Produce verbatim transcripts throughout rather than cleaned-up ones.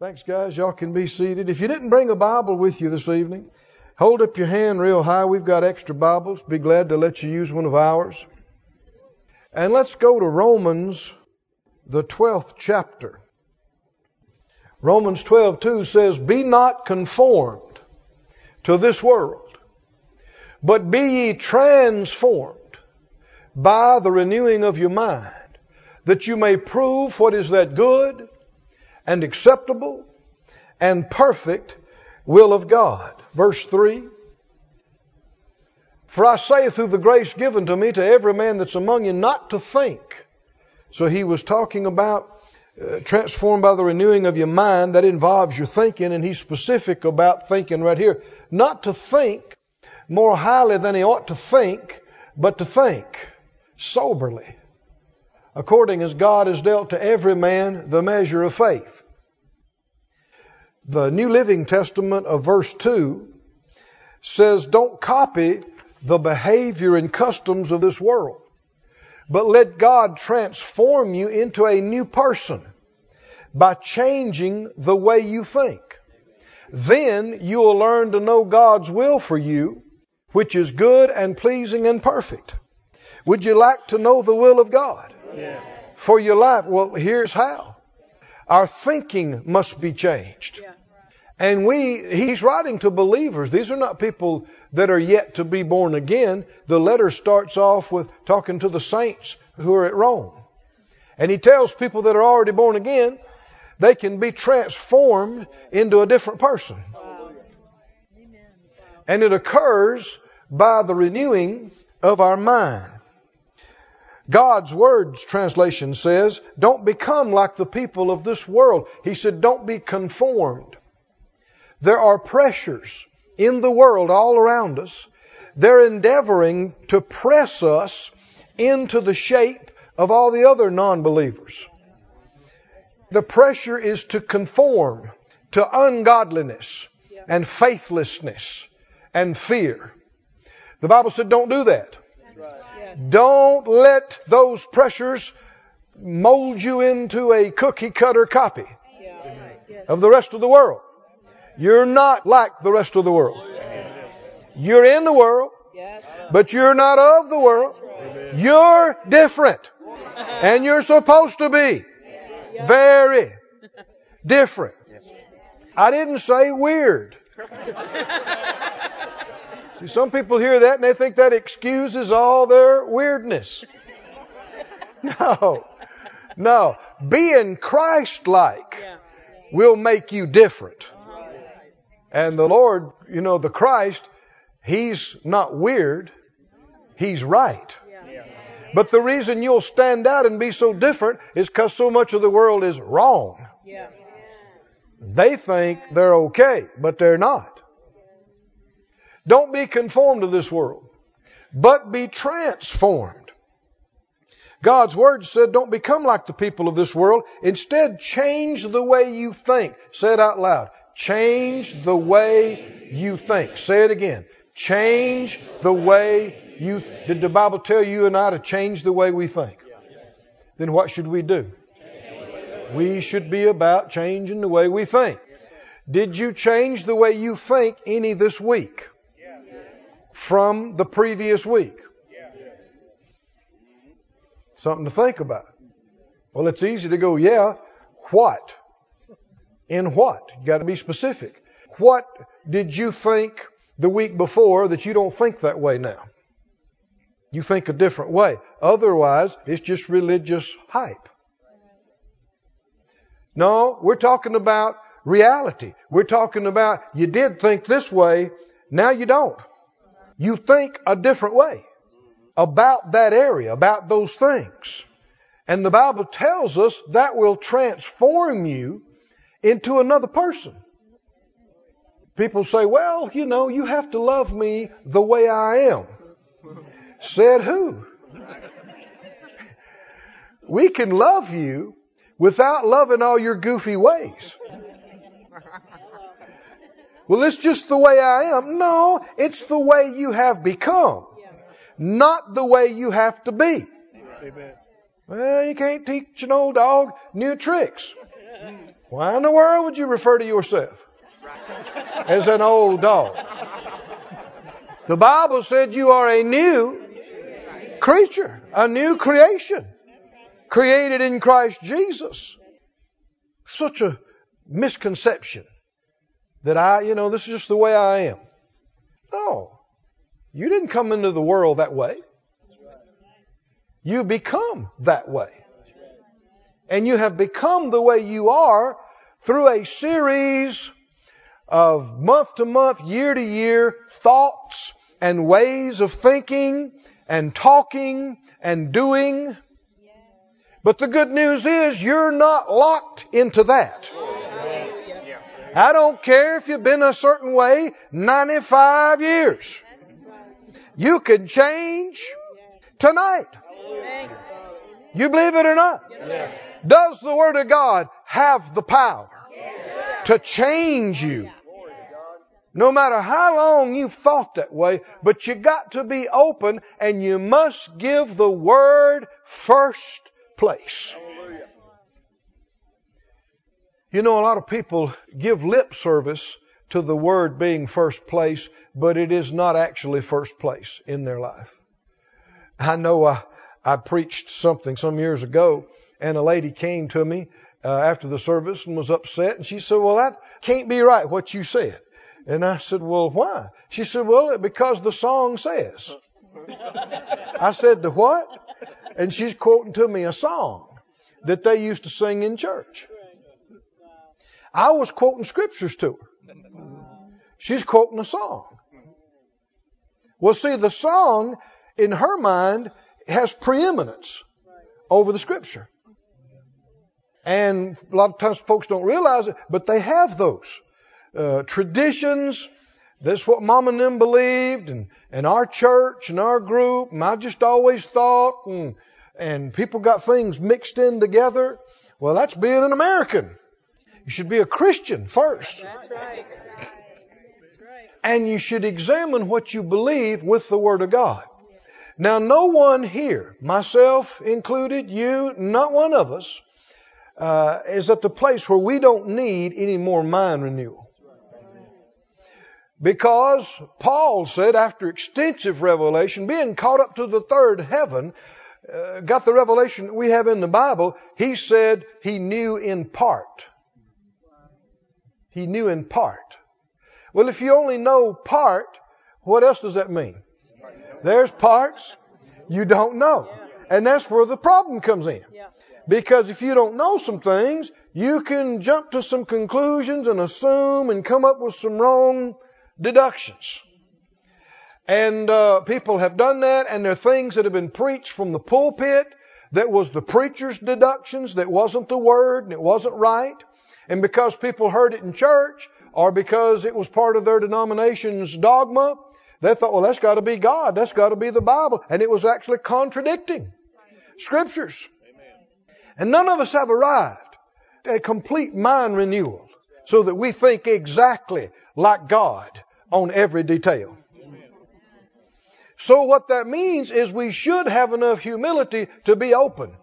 Thanks, guys. Y'all can be seated. If you didn't bring a Bible with you this evening, hold up your hand real high. We've got extra Bibles. Be glad to let you use one of ours. And let's go to Romans, the twelfth chapter. Romans twelve two says, "Be not conformed to this world, but be ye transformed by the renewing of your mind, that you may prove what is that good and acceptable and perfect will of God." Verse three. "For I say through the grace given to me to every man that's among you not to think." So he was talking about uh, transformed by the renewing of your mind. That involves your thinking, and he's specific about thinking right here. Not to think more highly than he ought to think, but to think soberly, according as God has dealt to every man the measure of faith. The New Living Testament of verse two says, "Don't copy the behavior and customs of this world, but let God transform you into a new person by changing the way you think. Then you will learn to know God's will for you, which is good and pleasing and perfect." Would you like to know the will of God? Yes. For your life? Well, here's how. Our thinking must be changed. Yeah, right. And we, he's writing to believers. These are not people that are yet to be born again. The letter starts off with talking to the saints who are at Rome. And he tells people that are already born again, they can be transformed into a different person. Wow. And it occurs by the renewing of our mind. God's Word's translation says, "Don't become like the people of this world." He said, "Don't be conformed." There are pressures in the world all around us. They're endeavoring to press us into the shape of all the other non-believers. The pressure is to conform to ungodliness and faithlessness and fear. The Bible said, "Don't do that." Don't let those pressures mold you into a cookie cutter copy of the rest of the world. You're not like the rest of the world. You're in the world, but you're not of the world. You're different. And you're supposed to be very different. I didn't say weird. See, some people hear that and they think that excuses all their weirdness. No, no. Being Christ-like will make you different. And the Lord, you know, the Christ, He's not weird. He's right. But the reason you'll stand out and be so different is because so much of the world is wrong. They think they're okay, but they're not. "Don't be conformed to this world, but be transformed." God's Word said, "Don't become like the people of this world. Instead, change the way you think." Say it out loud. Change the way you think. Say it again. Change the way you think. Did the Bible tell you and I to change the way we think? Then what should we do? We should be about changing the way we think. Did you change the way you think any this week? From the previous week? Something to think about. Well, it's easy to go, yeah. What? In what? You got to be specific. What did you think the week before that you don't think that way now? You think a different way. Otherwise, it's just religious hype. No, we're talking about reality. We're talking about you did think this way, now you don't. You think a different way about that area, about those things. And the Bible tells us that will transform you into another person. People say, "Well, you know, you have to love me the way I am." Said who? We can love you without loving all your goofy ways. "Well, it's just the way I am." No, it's the way you have become, not the way you have to be. Amen. Well, you can't teach an old dog new tricks. Why in the world would you refer to yourself as an old dog? The Bible said you are a new creature, a new creation, created in Christ Jesus. Such a misconception that I, you know, this is just the way I am. No, you didn't come into the world that way. You become that way. And you have become the way you are through a series of month to month, year to year thoughts and ways of thinking and talking and doing. But the good news is you're not locked into that. I don't care if you've been a certain way ninety-five years. You can change tonight. You believe it or not? Yes. Does the Word of God have the power yes. to change you? No matter how long you've thought that way, but you got to be open and you must give the Word first place. Hallelujah. You know, a lot of people give lip service to the Word being first place, but it is not actually first place in their life. I know I... I preached something some years ago, and a lady came to me uh, after the service and was upset. And she said, well, that can't be right, what you said. And I said, well, why? She said, well, because the song says. I said, the what? And she's quoting to me a song that they used to sing in church. I was quoting scriptures to her. She's quoting a song. Well, see, the song in her mind has preeminence over the scripture. And a lot of times folks don't realize it, but they have those uh, traditions. That's what Mom and them believed, and, and our church and our group, and I just always thought, and, and people got things mixed in together. Well, that's being an American. You should be a Christian first. That's right. And you should examine what you believe with the Word of God. Now, no one here, myself included, you, not one of us, uh, is at the place where we don't need any more mind renewal. Because Paul said, after extensive revelation, being caught up to the third heaven, uh, got the revelation we have in the Bible, he said he knew in part. He knew in part. Well, if you only know part, what else does that mean? There's parts you don't know. And that's where the problem comes in. Because if you don't know some things, you can jump to some conclusions and assume and come up with some wrong deductions. And uh, people have done that, and there are things that have been preached from the pulpit that was the preacher's deductions, that wasn't the Word and it wasn't right. And because people heard it in church or because it was part of their denomination's dogma, they thought, well, that's got to be God. That's got to be the Bible. And it was actually contradicting scriptures. Amen. And none of us have arrived at a complete mind renewal so that we think exactly like God on every detail. Amen. So what that means is we should have enough humility to be open.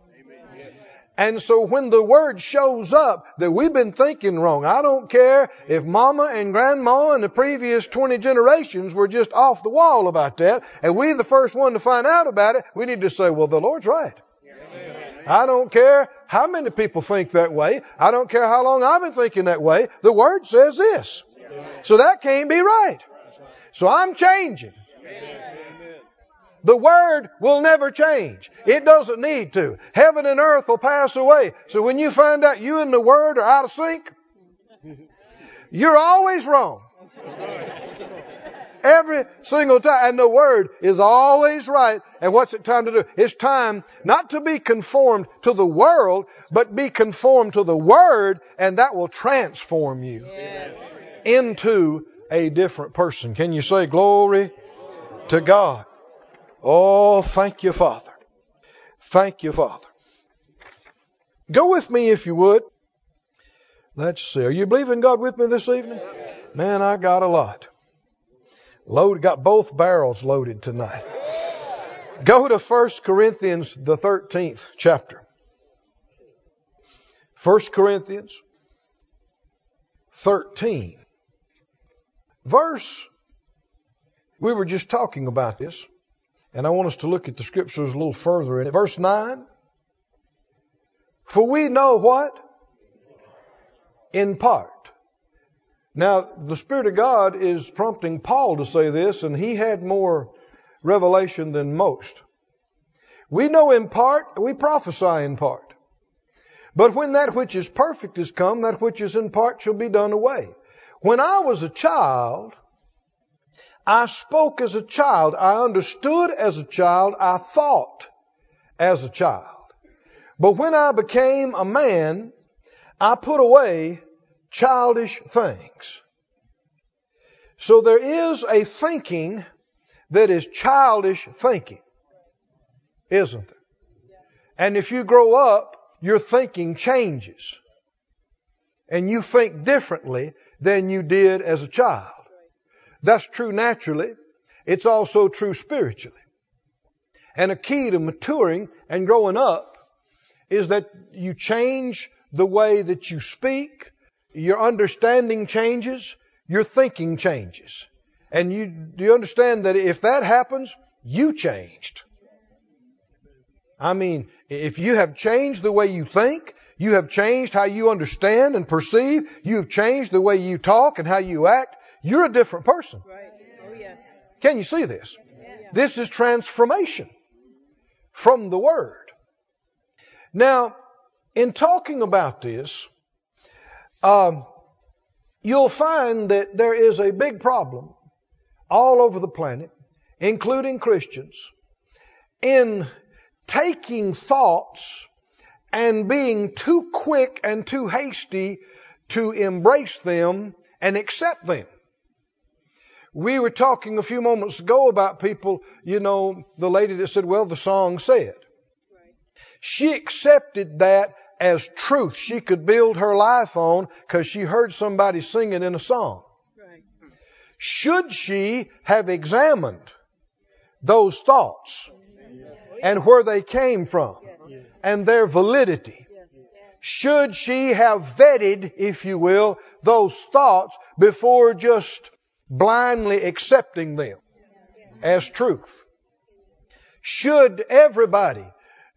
And so when the Word shows up that we've been thinking wrong, I don't care if Mama and Grandma and the previous twenty generations were just off the wall about that, and we're the first one to find out about it, we need to say, well, the Lord's right. Amen. I don't care how many people think that way. I don't care how long I've been thinking that way. The Word says this. So that can't be right. So I'm changing. Amen. The Word will never change. It doesn't need to. Heaven and earth will pass away. So when you find out you and the Word are out of sync, you're always wrong. Every single time. And the Word is always right. And what's it time to do? It's time not to be conformed to the world, but be conformed to the Word, and that will transform you yes. into a different person. Can you say glory to God? Oh, thank you, Father. Thank you, Father. Go with me if you would. Let's see. Are you believing God with me this evening? Man, I got a lot. Load, got both barrels loaded tonight. Go to First Corinthians, the thirteenth chapter. First Corinthians, thirteen. Verse, we were just talking about this, and I want us to look at the scriptures a little further. In verse nine, for we know what? In part. Now, the Spirit of God is prompting Paul to say this, and he had more revelation than most. We know in part, we prophesy in part. But when that which is perfect is come, that which is in part shall be done away. When I was a child, I spoke as a child, I understood as a child, I thought as a child. But when I became a man, I put away childish things. So there is a thinking that is childish thinking, isn't there? And if you grow up, your thinking changes. And you think differently than you did as a child. That's true naturally. It's also true spiritually. And a key to maturing and growing up is that you change the way that you speak, your understanding changes, your thinking changes. And you, you understand that if that happens, you changed. I mean, if you have changed the way you think, you have changed how you understand and perceive, you have changed the way you talk and how you act, you're a different person. Right. Oh, yes. Can you see this? Yes. This is transformation from the Word. Now, in talking about this, um, you'll find that there is a big problem all over the planet, including Christians, in taking thoughts and being too quick and too hasty to embrace them and accept them. We were talking a few moments ago about people, you know, the lady that said, well, the song said. She accepted that as truth. She could build her life on because she heard somebody singing in a song. Right. Should she have examined those thoughts and where they came from and their validity? Should she have vetted, if you will, those thoughts before just blindly accepting them as truth? Should everybody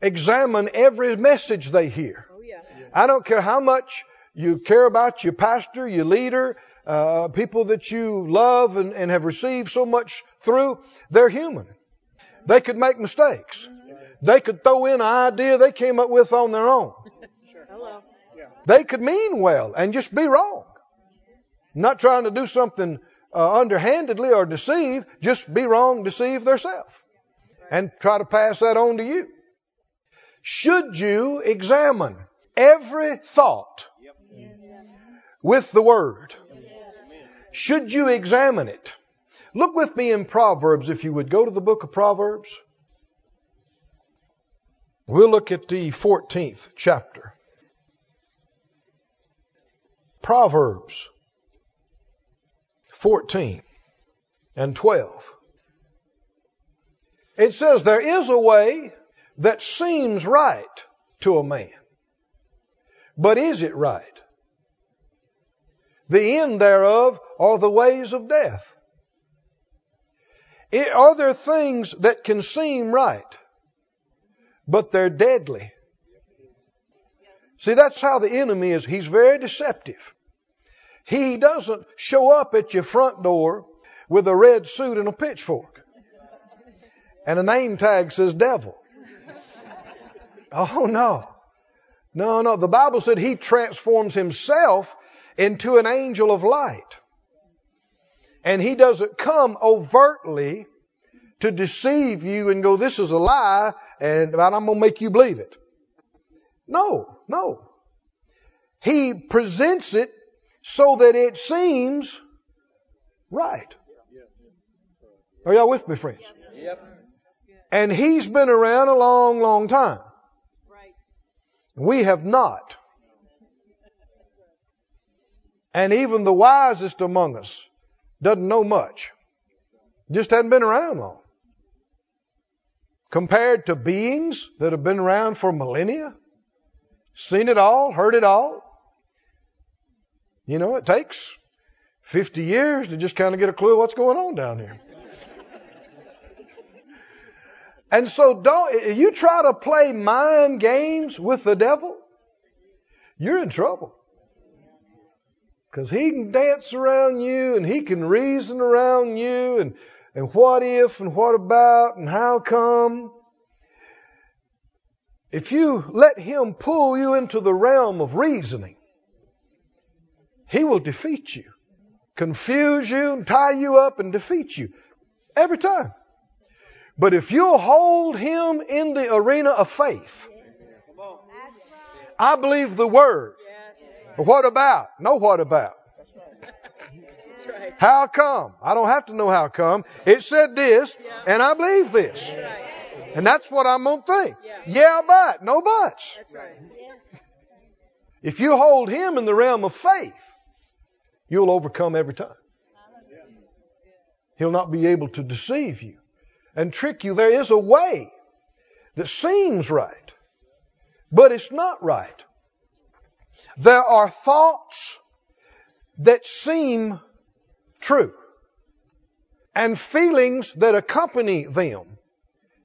examine every message they hear? Oh, yeah. I don't care how much you care about your pastor, your leader, uh, people that you love and, and have received so much through. They're human. They could make mistakes. Mm-hmm. They could throw in an idea they came up with on their own. Sure. Hello. Yeah. They could mean well and just be wrong. Not trying to do something uh, underhandedly or deceive. Just be wrong, deceive themselves, and try to pass that on to you. Should you examine every thought with the Word? Should you examine it? Look with me in Proverbs, if you would. Go to the book of Proverbs. We'll look at the fourteenth chapter. Proverbs fourteen and twelve. It says, there is a way that seems right to a man, but is it right? The end thereof are the ways of death. It, are there things that can seem right, but they're deadly? See, that's how the enemy is. He's very deceptive. He doesn't show up at your front door with a red suit and a pitchfork, and a name tag says devil. Oh, no. No, no. The Bible said he transforms himself into an angel of light. And he doesn't come overtly to deceive you and go, this is a lie, and I'm going to make you believe it. No, no. He presents it so that it seems right. Are y'all with me, friends? Yep. And he's been around a long, long time. We have not. And even the wisest among us doesn't know much. Just hasn't been around long. Compared to beings that have been around for millennia, seen it all, heard it all, You know, it takes fifty years to just kind of get a clue of what's going on down here. And so don't, you try to play mind games with the devil, you're in trouble. Because he can dance around you and he can reason around you and, and what if and what about and how come. If you let him pull you into the realm of reasoning, he will defeat you, confuse you, tie you up and defeat you every time. But if you'll hold him in the arena of faith, I believe the word. What about? No what about. How come? I don't have to know how come. It said this, and I believe this. And that's what I'm going to think. Yeah, but. No buts. If you hold him in the realm of faith, you'll overcome every time. He'll not be able to deceive you and trick you. There is a way that seems right, but it's not right. There are thoughts that seem true and feelings that accompany them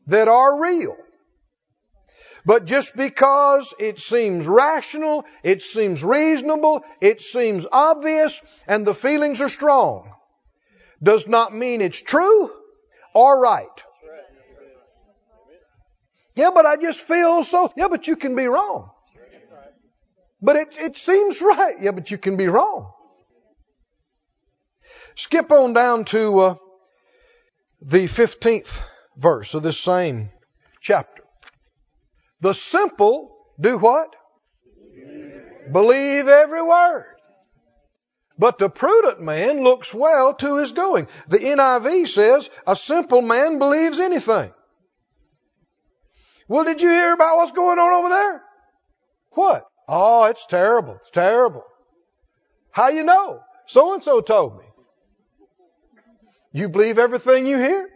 that are real. But just because it seems rational, it seems reasonable, it seems obvious, and the feelings are strong, does not mean it's true or right. Yeah, but I just feel so. Yeah, but you can be wrong. But it, it seems right. Yeah, but you can be wrong. Skip on down to uh, the fifteenth verse of this same chapter. The simple do what? Believe. Believe every word. But the prudent man looks well to his going. The N I V says, a simple man believes anything. Well, did you hear about what's going on over there? What? Oh, it's terrible. It's terrible. How you know? So-and-so told me. You believe everything you hear?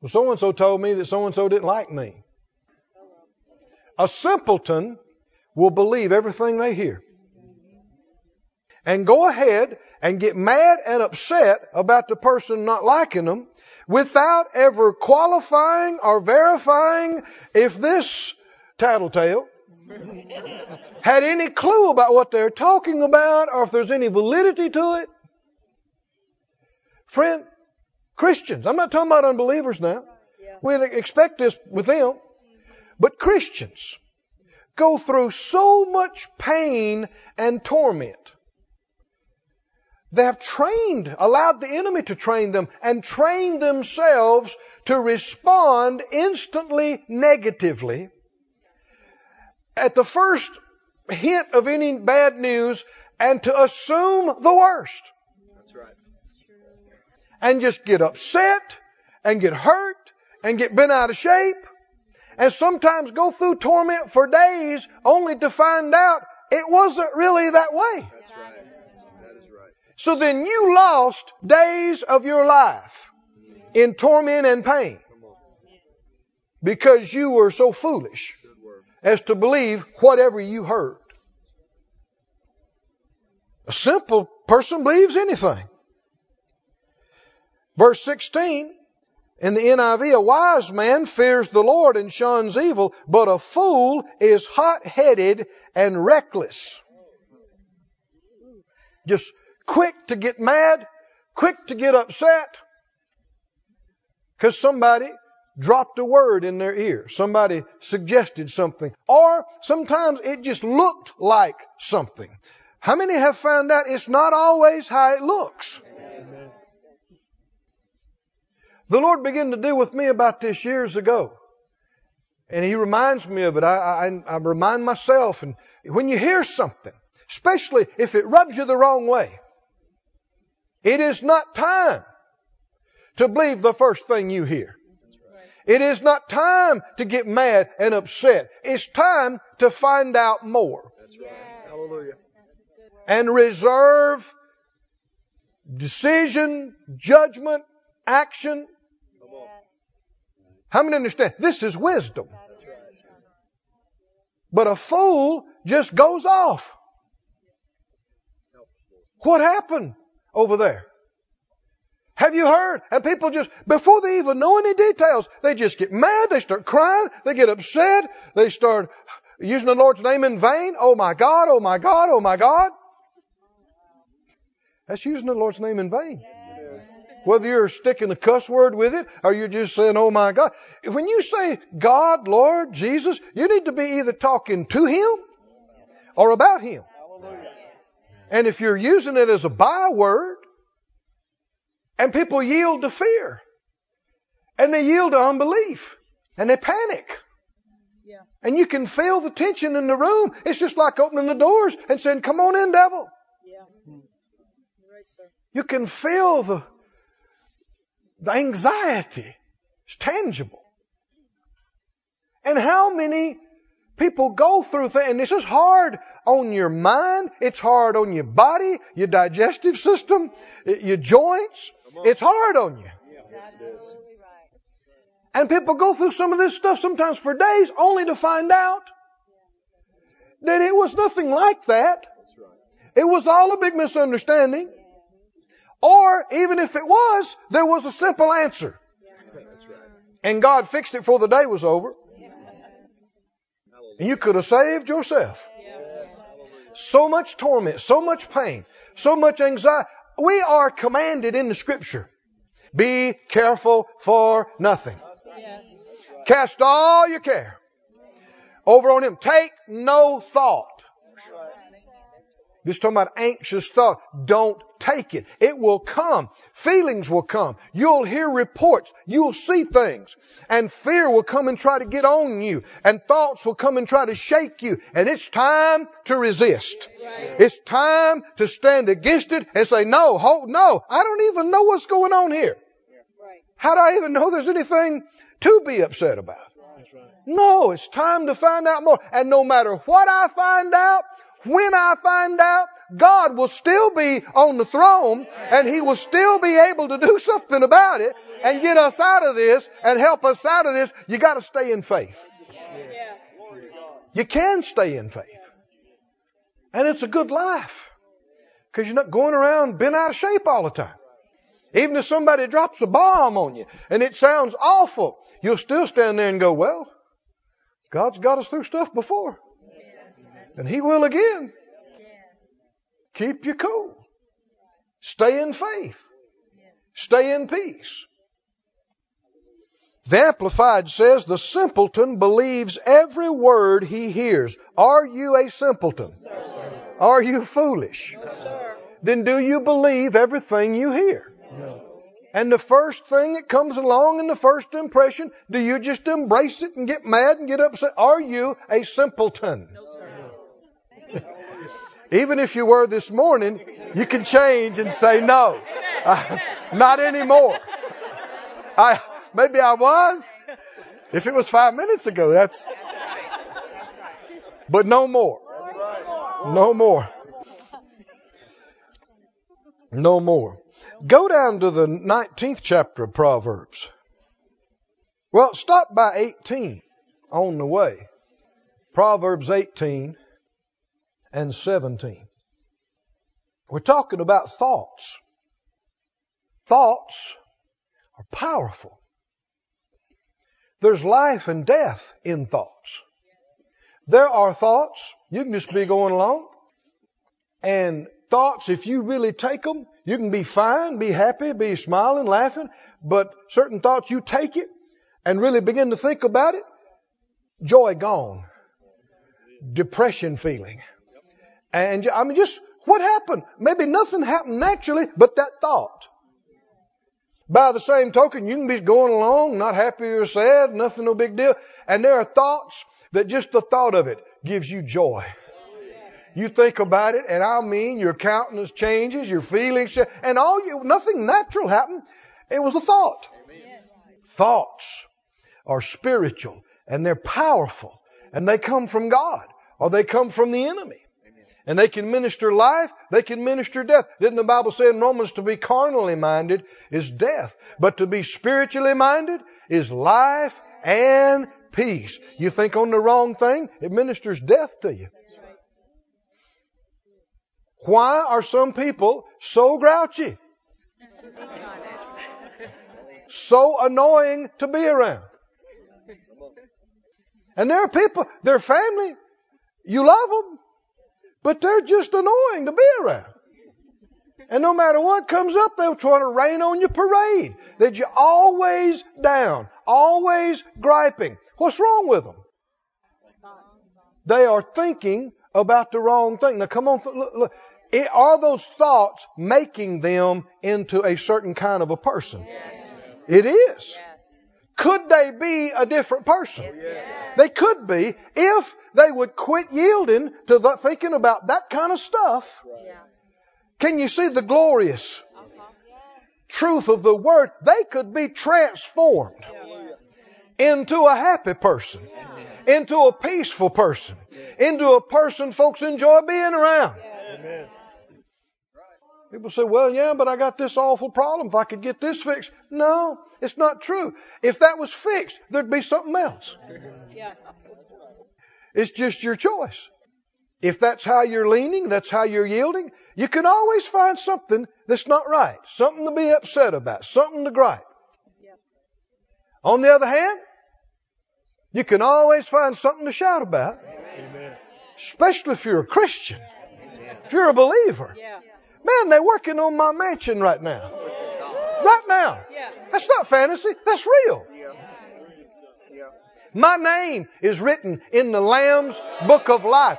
Well, so-and-so told me that so-and-so didn't like me. A simpleton will believe everything they hear and go ahead and get mad and upset about the person not liking them without ever qualifying or verifying if this tattletale had any clue about what they're talking about or if there's any validity to it. Friend, Christians, I'm not talking about unbelievers now. We expect this with them. But Christians go through so much pain and torment. They have trained, allowed the enemy to train them and trained themselves to respond instantly negatively at the first hint of any bad news and to assume the worst. That's right. And just get upset and get hurt and get bent out of shape and sometimes go through torment for days only to find out it wasn't really that way. That's right. That is right. So then you lost days of your life in torment and pain because you were so foolish as to believe whatever you heard. A simple person believes anything. Verse sixteen, in the N I V, a wise man fears the Lord and shuns evil, but a fool is hot-headed and reckless. Just quick to get mad, quick to get upset, because somebody dropped a word in their ear. Somebody suggested something, or sometimes it just looked like something. How many have found out it's not always how it looks? Amen. The Lord began to deal with me about this years ago. And he reminds me of it. I, I, I remind myself. And when you hear something, especially if it rubs you the wrong way, it is not time to believe the first thing you hear. It is not time to get mad and upset. It's time to find out more. That's right. Hallelujah. And reserve decision, judgment, action. How many understand? This is wisdom. But a fool just goes off. What happened over there? Have you heard? And people just, before they even know any details, they just get mad, they start crying, they get upset, they start using the Lord's name in vain. Oh my God, oh my God, oh my God. That's using the Lord's name in vain. Yes, it is. Whether you're sticking a cuss word with it or you're just saying, oh my God. When you say God, Lord, Jesus, you need to be either talking to Him or about Him. Hallelujah. And if you're using it as a byword, and people yield to fear. And they yield to unbelief. And they panic. Yeah. And you can feel the tension in the room. It's just like opening the doors and saying, come on in, devil. Yeah. You're right, sir. You can feel the, the anxiety. It's tangible. And how many people go through things, and this is hard on your mind, it's hard on your body, your digestive system, your joints. It's hard on you. Yes, it is. And people go through some of this stuff sometimes for days only to find out that it was nothing like that. It was all a big misunderstanding. Or even if it was, there was a simple answer. And God fixed it before the day was over. And you could have saved yourself. So much torment, so much pain, so much anxiety. We are commanded in the Scripture, be careful for nothing. Cast all your care over on Him. Take no thought. Just talking about anxious thought. Don't take it. It will come. Feelings will come. You'll hear reports. You'll see things. And fear will come and try to get on you. And thoughts will come and try to shake you. And it's time to resist. Right. It's time to stand against it and say, no, hold, no, I don't even know what's going on here. Right. How do I even know there's anything to be upset about? That's right. No, it's time to find out more. And no matter what I find out, when I find out, God will still be on the throne and He will still be able to do something about it and get us out of this and help us out of this. You got to stay in faith. You can stay in faith. And it's a good life because you're not going around bent out of shape all the time. Even if somebody drops a bomb on you and it sounds awful, you'll still stand there and go, well, God's got us through stuff before. And He will again. Keep your cool. Stay in faith. Stay in peace. The Amplified says, the simpleton believes every word he hears. Are you a simpleton? No, are you foolish? No, then do you believe everything you hear? No. And the first thing that comes along in the first impression, do you just embrace it and get mad and get upset? Are you a simpleton? No, sir. Even if you were this morning, you can change and say no. Uh, not anymore. I maybe I was. If it was five minutes ago, that's... But no more. No more. No more. Go down to the nineteenth chapter of Proverbs. Well, stop by eighteen on the way. Proverbs eighteen. And seventeen. We're talking about thoughts. Thoughts are powerful. There's life and death in thoughts. There are thoughts. You can just be going along. And thoughts, if you really take them, you can be fine, be happy, be smiling, laughing. But certain thoughts, you take it and really begin to think about it. Joy gone. Depression feeling. And I mean, just what happened? Maybe nothing happened naturally, but that thought. By the same token, you can be going along, not happy or sad, nothing, no big deal. And there are thoughts that just the thought of it gives you joy. You think about it, and I mean, your countenance changes, your feelings change, and all you, nothing natural happened. It was a thought. Amen. Thoughts are spiritual, and they're powerful, and they come from God, or they come from the enemy. And they can minister life, they can minister death. Didn't the Bible say in Romans to be carnally minded is death, but to be spiritually minded is life and peace. You think on the wrong thing, it ministers death to you. Why are some people so grouchy? So annoying to be around. And there are people, their family, you love them, but they're just annoying to be around. And no matter what comes up, they'll try to rain on your parade. That you're always down, always griping. What's wrong with them? They are thinking about the wrong thing. Now come on, look, look. It, are those thoughts making them into a certain kind of a person? Yes. It is. Yes. Could they be a different person? Yes. They could be if they would quit yielding to the, thinking about that kind of stuff. Yeah. Can you see the glorious okay. truth of the Word? They could be transformed yeah. into a happy person, yeah. into a peaceful person, yeah. into a person folks enjoy being around. Yeah. Amen. People say, well, yeah, but I got this awful problem. If I could get this fixed. No, it's not true. If that was fixed, there'd be something else. Yeah. It's just your choice. If that's how you're leaning, that's how you're yielding, you can always find something that's not right. Something to be upset about. Something to gripe. Yep. On the other hand, you can always find something to shout about. Amen. Especially if you're a Christian. Amen. If you're a believer. Yeah. Man, they're working on my mansion right now. Yeah. Right now. Yeah. That's not fantasy. That's real. Yeah. Yeah. My name is written in the Lamb's Book of Life.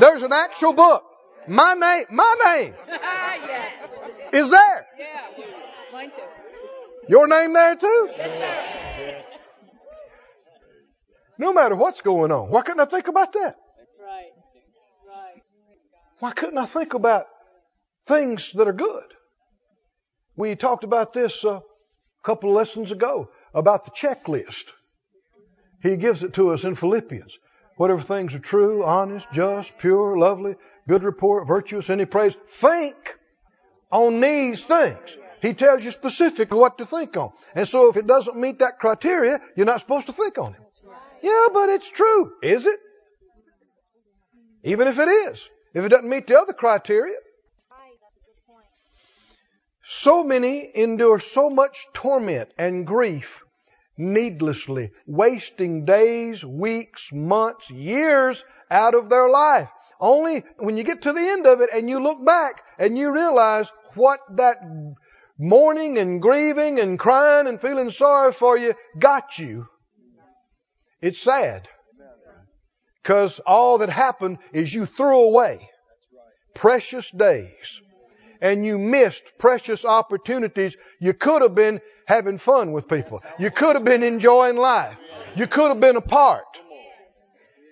There's an actual book. My name, my name yes. is there. Yeah. Mine too. Your name there too? Yes, sir. No matter what's going on. Why couldn't I think about that? Right. Right. Why couldn't I think about things that are good? We talked about this uh, a couple of lessons ago about the checklist. He gives it to us in Philippians. Whatever things are true, honest, just, pure, lovely, good report, virtuous, any praise. Think on these things. He tells you specifically what to think on. And so if it doesn't meet that criteria, you're not supposed to think on it. Yeah, but it's true. Is it? Even if it is. If it doesn't meet the other criteria. So many endure so much torment and grief needlessly, wasting days, weeks, months, years out of their life. Only when you get to the end of it and you look back and you realize what that mourning and grieving and crying and feeling sorry for you got you. It's sad. Because all that happened is you threw away precious days and you missed precious opportunities. You could have been having fun with people. You could have been enjoying life. You could have been apart.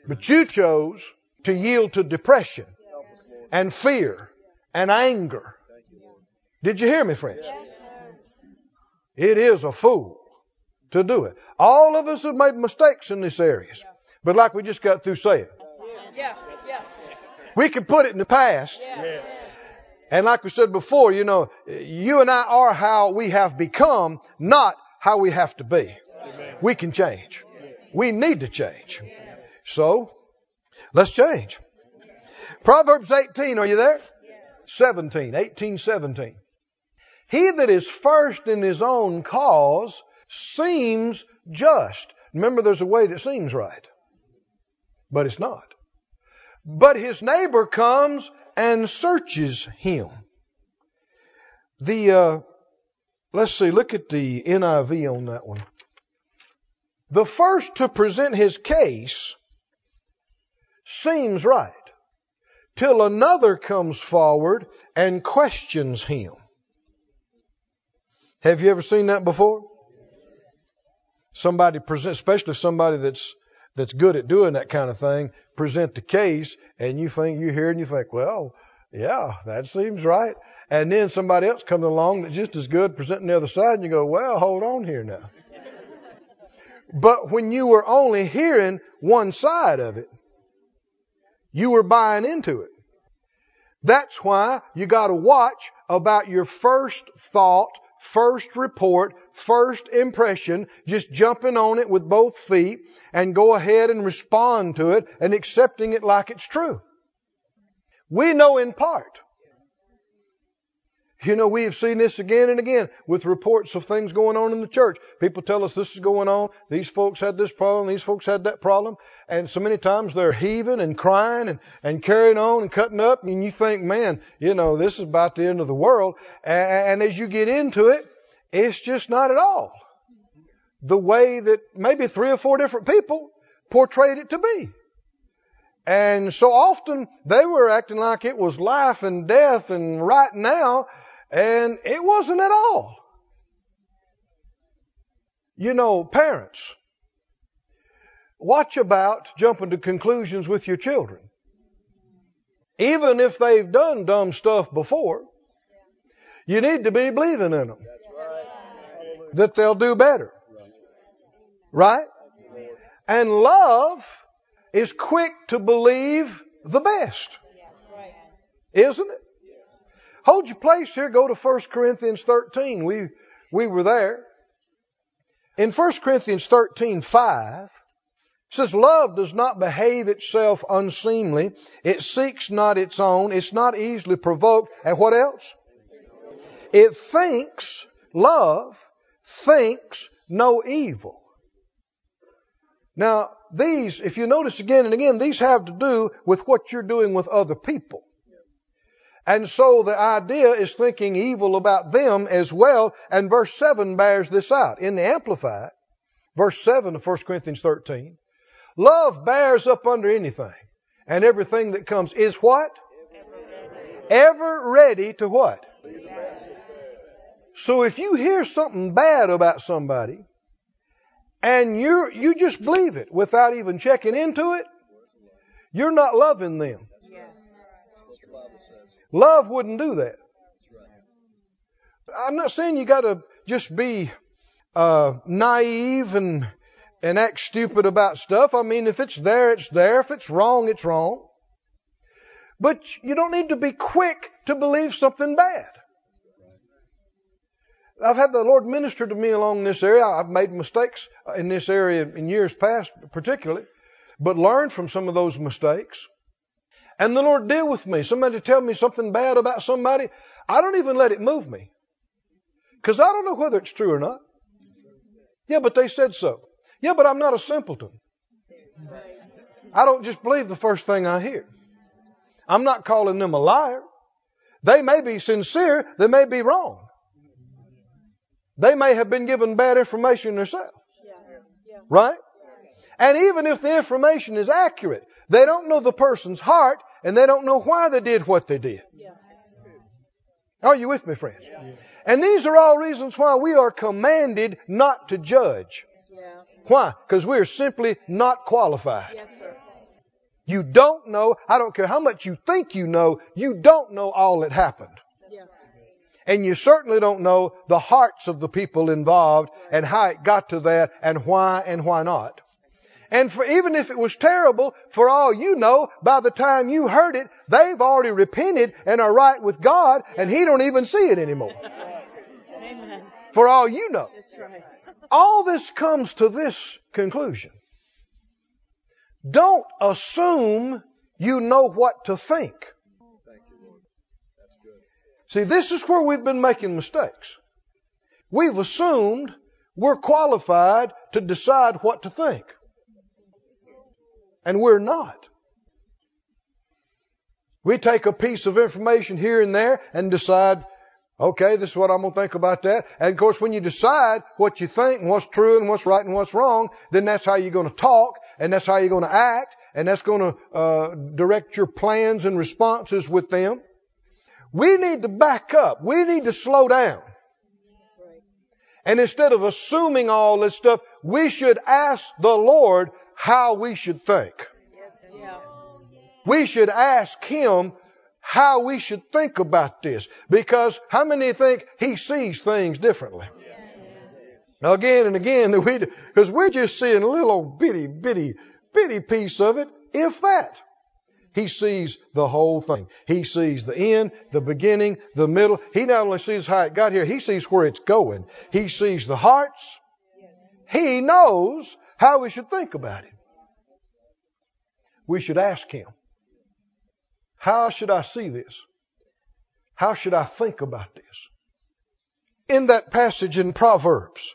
But you chose to yield to depression and fear and anger. Did you hear me, friends? It is a fool to do it. All of us have made mistakes in these areas. But like we just got through saying, we can put it in the past. And like we said before, you know, you and I are how we have become, not how we have to be. Amen. We can change. We need to change. So, let's change. Proverbs eighteen, are you there? seventeen, eighteen, seventeen. He that is first in his own cause seems just. Remember, there's a way that seems right, but it's not. But his neighbor comes and searches him. The, uh, let's see, look at the N I V on that one. The first to present his case seems right till another comes forward and questions him. Have you ever seen that before? Somebody presents, especially somebody that's that's good at doing that kind of thing, present the case, and you think you hear and you think, well, yeah, that seems right. And then somebody else comes along that's just as good presenting the other side, and you go, well, hold on here now. But when you were only hearing one side of it, you were buying into it. That's why you got to watch about your first thought, first report, first impression, just jumping on it with both feet and go ahead and respond to it and accepting it like it's true. We know in part, You know, we have seen this again and again with reports of things going on in the church. People tell us this is going on. These folks had this problem. These folks had that problem. And so many times they're heaving and crying and, and carrying on and cutting up. And you think, man, you know, this is about the end of the world. And, and as you get into it, it's just not at all the way that maybe three or four different people portrayed it to be. And so often they were acting like it was life and death and right now. And it wasn't at all. You know, parents, watch about jumping to conclusions with your children. Even if they've done dumb stuff before, you need to be believing in them. That's right. That they'll do better. Right? And love is quick to believe the best. Isn't it? Hold your place here. Go to First Corinthians thirteen. We, we were there. In First Corinthians thirteen, five, it says, love does not behave itself unseemly. It seeks not its own. It's not easily provoked. And what else? It thinks, love thinks no evil. Now, these, if you notice again and again, these have to do with what you're doing with other people. And so the idea is thinking evil about them as well. And verse seven bears this out. In the Amplified, verse seven of First Corinthians thirteen, love bears up under anything and everything that comes is what? Ever ready to what? So if you hear something bad about somebody and you you just believe it without even checking into it, you're not loving them. Love wouldn't do that. I'm not saying you got to just be uh, naive and and act stupid about stuff. I mean, if it's there, it's there. If it's wrong, it's wrong. But you don't need to be quick to believe something bad. I've had the Lord minister to me along this area. I've made mistakes in this area in years past, particularly, but learned from some of those mistakes. And the Lord deal with me. Somebody tell me something bad about somebody. I don't even let it move me. Because I don't know whether it's true or not. Yeah, but they said so. Yeah, but I'm not a simpleton. I don't just believe the first thing I hear. I'm not calling them a liar. They may be sincere. They may be wrong. They may have been given bad information themselves. Right? And even if the information is accurate, they don't know the person's heart. And they don't know why they did what they did. Yeah. Are you with me, friends? Yeah. And these are all reasons why we are commanded not to judge. Yeah. Why? Because we are simply not qualified. Yes, sir. You don't know. I don't care how much you think you know. You don't know all that happened. Yeah. And you certainly don't know the hearts of the people involved and how it got to that and why and why not. And for even if it was terrible, for all you know, by the time you heard it, they've already repented and are right with God, and He don't even see it anymore. Amen. For all you know. That's right. All this comes to this conclusion. Don't assume you know what to think. Thank you, Lord. That's good. See, this is where we've been making mistakes. We've assumed we're qualified to decide what to think. And we're not. We take a piece of information here and there and decide, okay, this is what I'm going to think about that. And of course, when you decide what you think and what's true and what's right and what's wrong, then that's how you're going to talk and that's how you're going to act. And that's going to uh, direct your plans and responses with them. We need to back up. We need to slow down. And instead of assuming all this stuff, we should ask the Lord how we should think. We should ask Him how we should think about this. Because how many think He sees things differently? Now again and again, that we do, because we're just seeing a little bitty, bitty, bitty piece of it, if that. He sees the whole thing. He sees the end, the beginning, the middle. He not only sees how it got here, He sees where it's going. He sees the hearts. He knows how we should think about it. We should ask Him, how should I see this? How should I think about this? In that passage in Proverbs,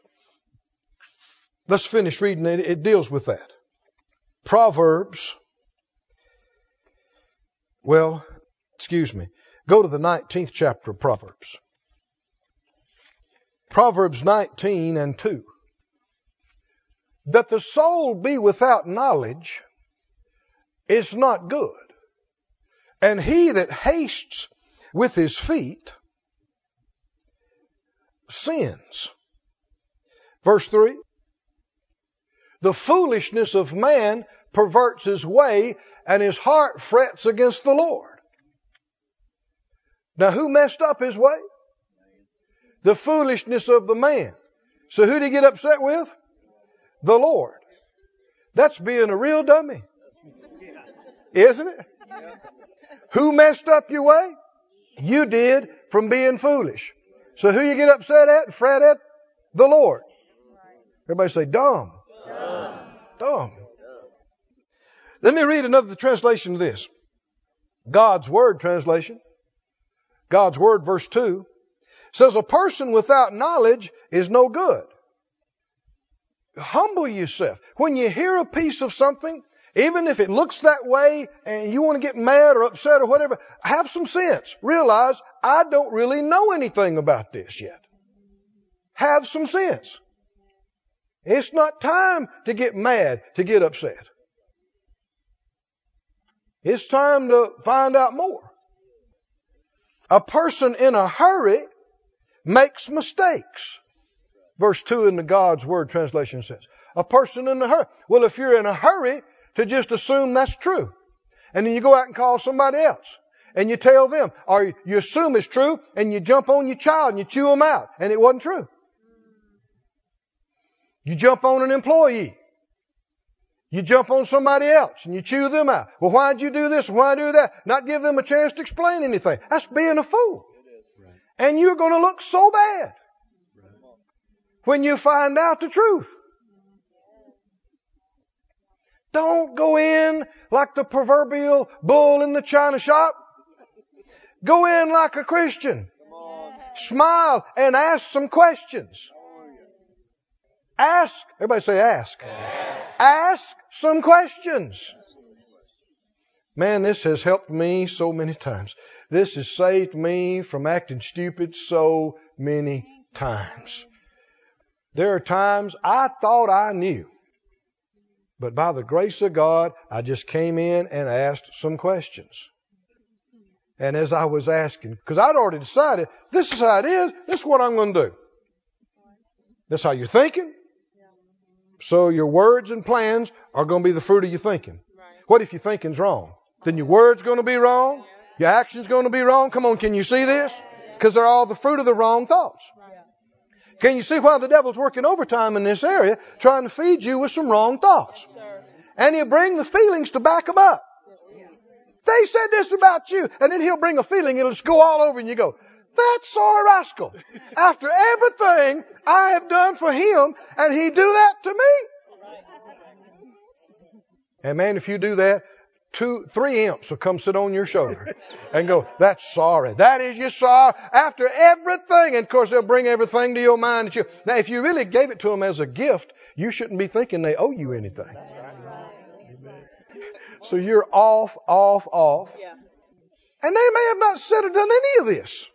let's finish reading it. It deals with that. Proverbs, well, excuse me, go to the nineteenth chapter of Proverbs. Proverbs nineteen and two. That the soul be without knowledge is not good, and he that hastes with his feet sins. Verse three, the foolishness of man perverts his way, and his heart frets against the Lord. Now, who messed up his way? The foolishness of the man. So who did he get upset with? The Lord. That's being a real dummy. Isn't it? Yeah. Who messed up your way? You did, from being foolish. So who you get upset at and fret at? The Lord. Everybody say dumb. Dumb. Dumb. Let me read another translation of this. God's Word translation. God's Word, verse two, says a person without knowledge is no good. Humble yourself. When you hear a piece of something, even if it looks that way and you want to get mad or upset or whatever, have some sense. Realize, I don't really know anything about this yet. Have some sense. It's not time to get mad, to get upset. It's time to find out more. A person in a hurry makes mistakes. Verse two in the God's Word translation says, a person in a hurry. Well, if you're in a hurry to just assume that's true, and then you go out and call somebody else, and you tell them, or you assume it's true, and you jump on your child, and you chew them out, and it wasn't true. You jump on an employee. You jump on somebody else, and you chew them out. Well, why'd you do this? Why do that? Not give them a chance to explain anything. That's being a fool. And you're going to look so bad when you find out the truth. Don't go in like the proverbial bull in the china shop. Go in like a Christian. Smile and ask some questions. Ask. Everybody say ask. Ask, ask some questions. Man, this has helped me so many times. This has saved me from acting stupid so many times. There are times I thought I knew, but by the grace of God, I just came in and asked some questions. And as I was asking, because I'd already decided, this is how it is, this is what I'm going to do. That's how you're thinking. So your words and plans are going to be the fruit of your thinking. What if your thinking's wrong? Then your word's going to be wrong. Your action's going to be wrong. Come on, can you see this? Because they're all the fruit of the wrong thoughts. Can you see why the devil's working overtime in this area, trying to feed you with some wrong thoughts? Yes, and he'll bring the feelings to back them up. Yes, they said this about you. And then he'll bring a feeling. It'll just go all over and you go, that sorry rascal. After everything I have done for him, and he do that to me. And man, if you do that, two, three imps will come sit on your shoulder and go, that's sorry. That is your sorry. After everything. And of course, they'll bring everything to your mind. That you, now, if you really gave it to them as a gift, you shouldn't be thinking they owe you anything. That's right. So you're off, off, off. Yeah. And they may have not said or done any of this.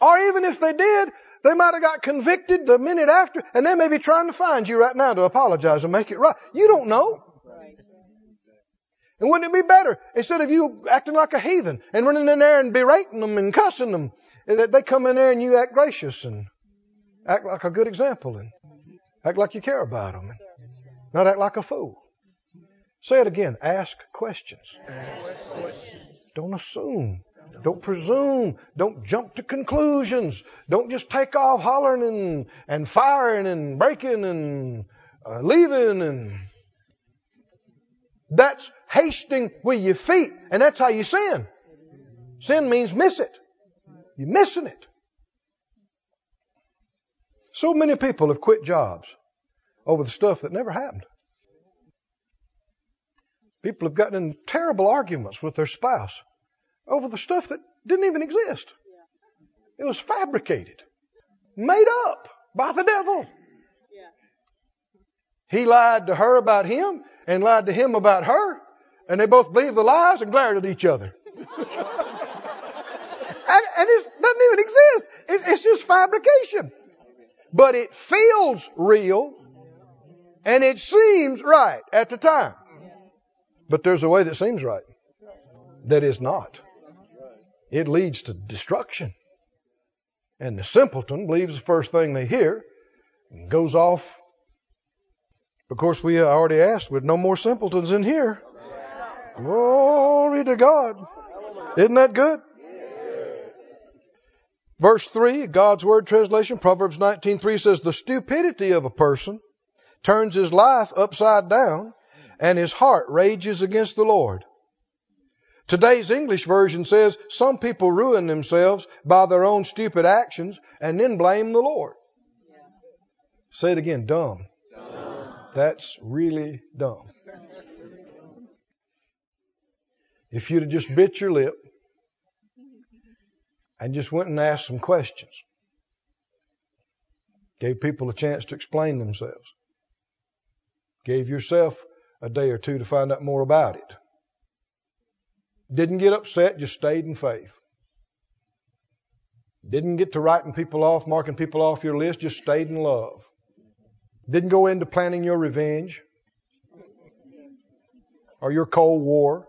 Or even if they did, they might have got convicted the minute after, and they may be trying to find you right now to apologize and make it right. You don't know. And wouldn't it be better, instead of you acting like a heathen and running in there and berating them and cussing them, that they come in there and you act gracious and act like a good example and act like you care about them and not act like a fool. Say it again. Ask questions. Ask questions. Don't assume. Don't presume. Don't jump to conclusions. Don't just take off hollering and, and firing and breaking and uh, leaving and... That's hasting with your feet, and that's how you sin. Sin means miss it. You're missing it. So many people have quit jobs over the stuff that never happened. People have gotten in terrible arguments with their spouse over the stuff that didn't even exist. It was fabricated, made up by the devil. He lied to her about him and lied to him about her. And they both believed the lies and glared at each other. And, and it doesn't even exist. It, it's just fabrication. But it feels real and it seems right at the time. But there's a way that seems right that is not. It leads to destruction. And the simpleton believes the first thing they hear and goes off. Of course, we already asked, with no more simpletons in here. Glory to God. Isn't that good? Verse three, God's Word translation, Proverbs nineteen three says, the stupidity of a person turns his life upside down and his heart rages against the Lord. Today's English version says, some people ruin themselves by their own stupid actions and then blame the Lord. Yeah. Say it again, dumb. dumb. That's really dumb. If you'd have just bit your lip and just went and asked some questions. Gave people a chance to explain themselves. Gave yourself a day or two to find out more about it. Didn't get upset, just stayed in faith. Didn't get to writing people off, marking people off your list, just stayed in love. Didn't go into planning your revenge or your Cold War.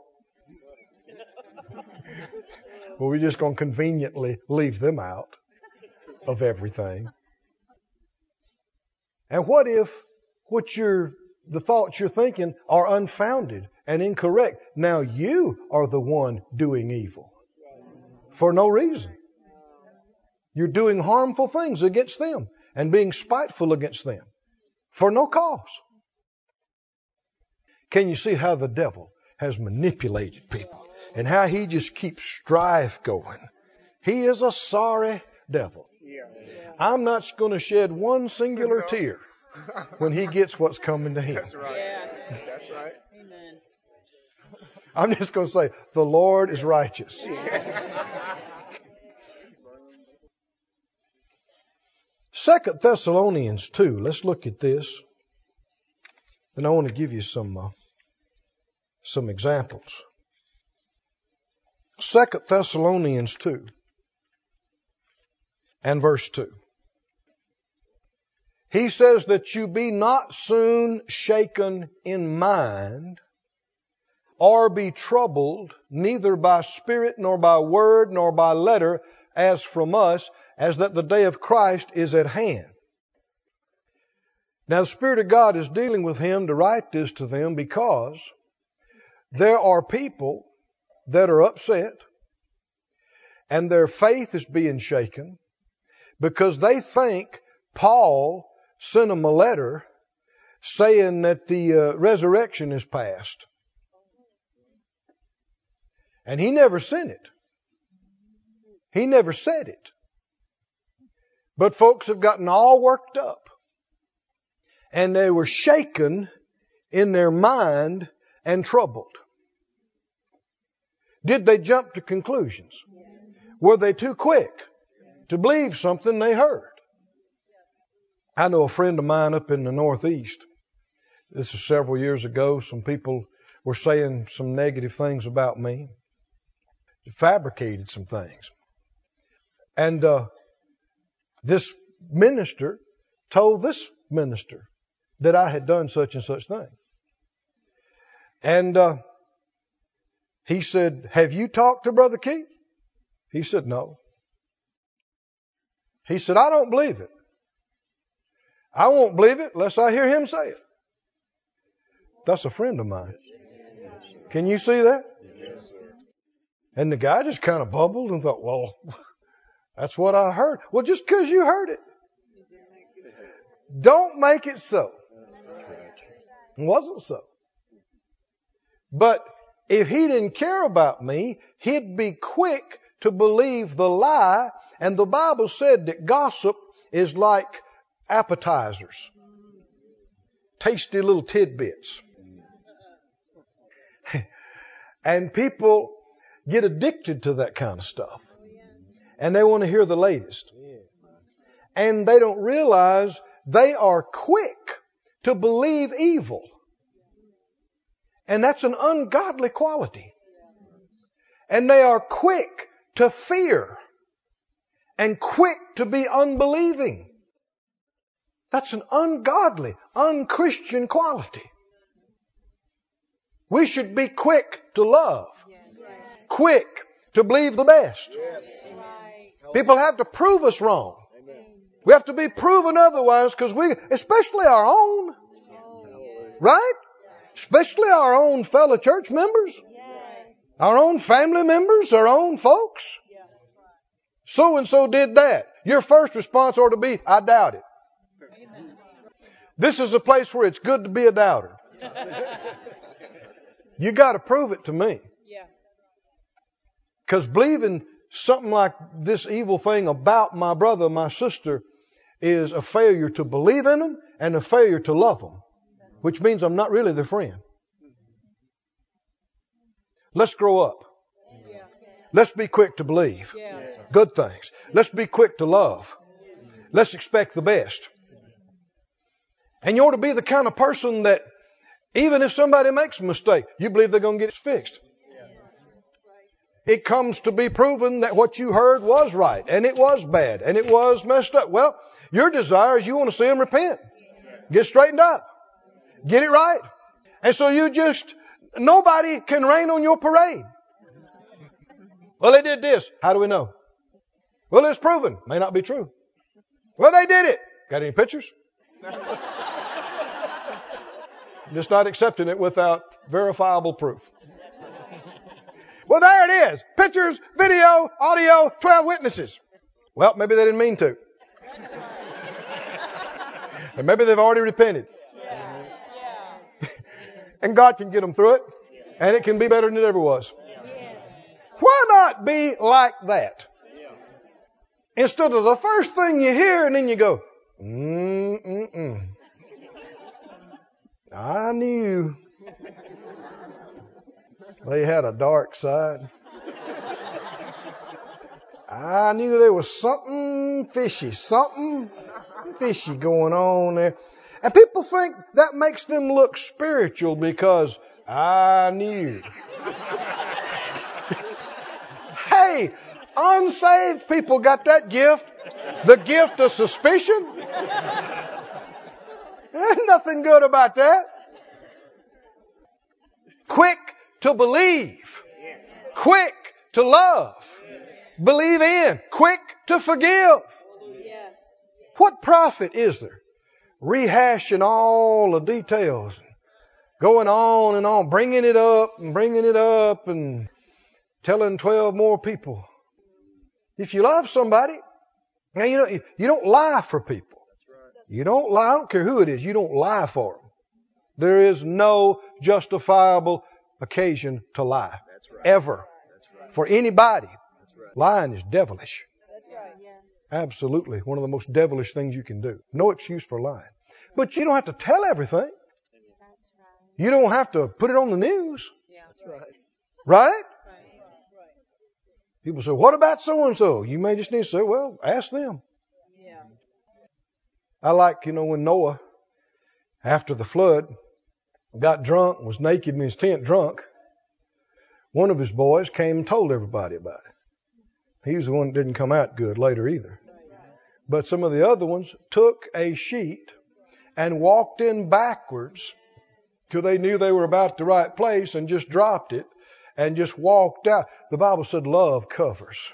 Well, we're just going to conveniently leave them out of everything. And what if what you're, the thoughts you're thinking are unfounded and incorrect? Now you are the one doing evil for no reason. You're doing harmful things against them and being spiteful against them for no cause. Can you see how the devil has manipulated people? And how he just keeps strife going. He is a sorry devil. I'm not going to shed one singular tear when he gets what's coming to him. That's right. That's right. Amen. I'm just going to say, the Lord is righteous. Second Thessalonians two. Let's look at this. And I want to give you some uh, some examples. Second Thessalonians two and verse two. He says that you be not soon shaken in mind, or be troubled, neither by spirit, nor by word, nor by letter, as from us, as that the day of Christ is at hand. Now the Spirit of God is dealing with him to write this to them because there are people that are upset and their faith is being shaken because they think Paul sent them a letter saying that the uh, resurrection is past. And he never sent it. He never said it. But folks have gotten all worked up and they were shaken in their mind and troubled. Did they jump to conclusions? Were they too quick to believe something they heard? I know a friend of mine up in the Northeast. This is several years ago. Some people were saying some negative things about me. They fabricated some things. And uh, this minister told this minister that I had done such and such thing. And... Uh, He said, have you talked to Brother Keith? He said, no. He said, I don't believe it. I won't believe it unless I hear him say it. That's a friend of mine. Can you see that? Yes, sir. And the guy just kind of bubbled and thought, well, that's what I heard. Well, just because you heard it. Don't make it so. It wasn't so. But if he didn't care about me, he'd be quick to believe the lie. And the Bible said that gossip is like appetizers. Tasty little tidbits. And people get addicted to that kind of stuff. And they want to hear the latest. And they don't realize they are quick to believe evil. And that's an ungodly quality. And they are quick to fear and quick to be unbelieving. That's an ungodly, unchristian quality. We should be quick to love, quick to believe the best. People have to prove us wrong. We have to be proven otherwise because we, especially our own, right? Especially our own fellow church members, our own family members, our own folks. So and so did that. Your first response ought to be, I doubt it. This is a place where it's good to be a doubter. You got to prove it to me. Because believing something like this evil thing about my brother, my sister, is a failure to believe in them and a failure to love them, which means I'm not really their friend. Let's grow up. Let's be quick to believe good things. Let's be quick to love. Let's expect the best. And you ought to be the kind of person that even if somebody makes a mistake, you believe they're going to get it fixed. It comes to be proven that what you heard was right, and it was bad, and it was messed up. Well, your desire is you want to see them repent, get straightened up, get it right. And so you just, nobody can rain on your parade. Well, they did this. How do we know? Well, it's proven. May not be true. Well, they did it. Got any pictures? Just not accepting it without verifiable proof. Well, there it is. Pictures, video, audio, twelve witnesses. Well, maybe they didn't mean to. And maybe they've already repented. Yeah. Yeah. And God can get them through it. And it can be better than it ever was. Yeah. Why not be like that? Instead of the first thing you hear and then you go, mm-mm-mm. I knew. They had a dark side. I knew there was something fishy, something fishy going on there. And people think that makes them look spiritual because I knew. Hey, unsaved people got that gift, the gift of suspicion. There's nothing good about that. Quick to believe, quick to love, believe in, quick to forgive. What profit is there rehashing all the details, going on and on, bringing it up and bringing it up and telling twelve more people? If you love somebody, now you don't, you don't lie for people. You don't lie. I don't care who it is. You don't lie for them. There is no justifiable occasion to lie. That's right. Ever. That's right. For anybody. That's right. Lying is devilish. That's right. Absolutely. One of the most devilish things you can do. No excuse for lying. But you don't have to tell everything. That's right. You don't have to put it on the news. Yeah. That's right. Right? Right. People say, what about so-and-so? You may just need to say, well, ask them. Yeah. I like, you know, when Noah, after the flood, got drunk, was naked in his tent drunk. One of his boys came and told everybody about it. He was the one that didn't come out good later either. But some of the other ones took a sheet and walked in backwards till they knew they were about the right place and just dropped it and just walked out. The Bible said love covers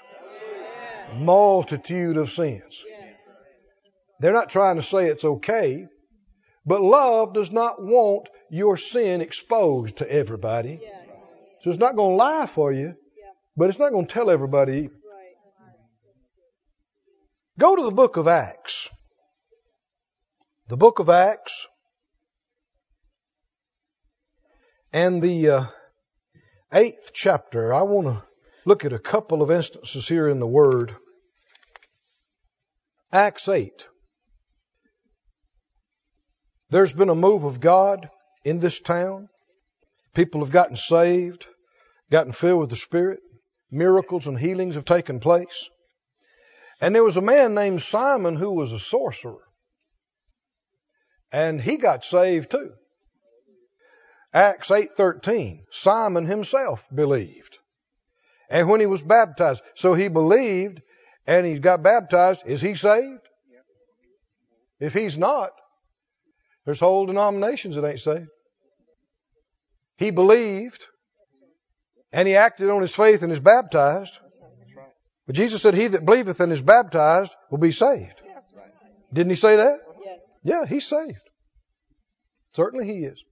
a multitude of sins. They're not trying to say it's okay, but love does not want your sin exposed to everybody. So it's not going to lie for you, but it's not going to tell everybody. Go to the book of Acts. The book of Acts and the uh, eighth chapter. I want to look at a couple of instances here in the Word. Acts eight. There's been a move of God in this town. People have gotten saved, gotten filled with the Spirit. miracles and healings have taken place. And there was a man named Simon who was a sorcerer. And he got saved too. Acts eight thirteen, Simon himself believed. And when he was baptized, so he believed and he got baptized. Is he saved? If he's not, there's whole denominations that ain't saved. He believed and he acted on his faith and is baptized. But Jesus said, he that believeth and is baptized will be saved. Didn't he say that? Yeah, he's saved. Certainly he is.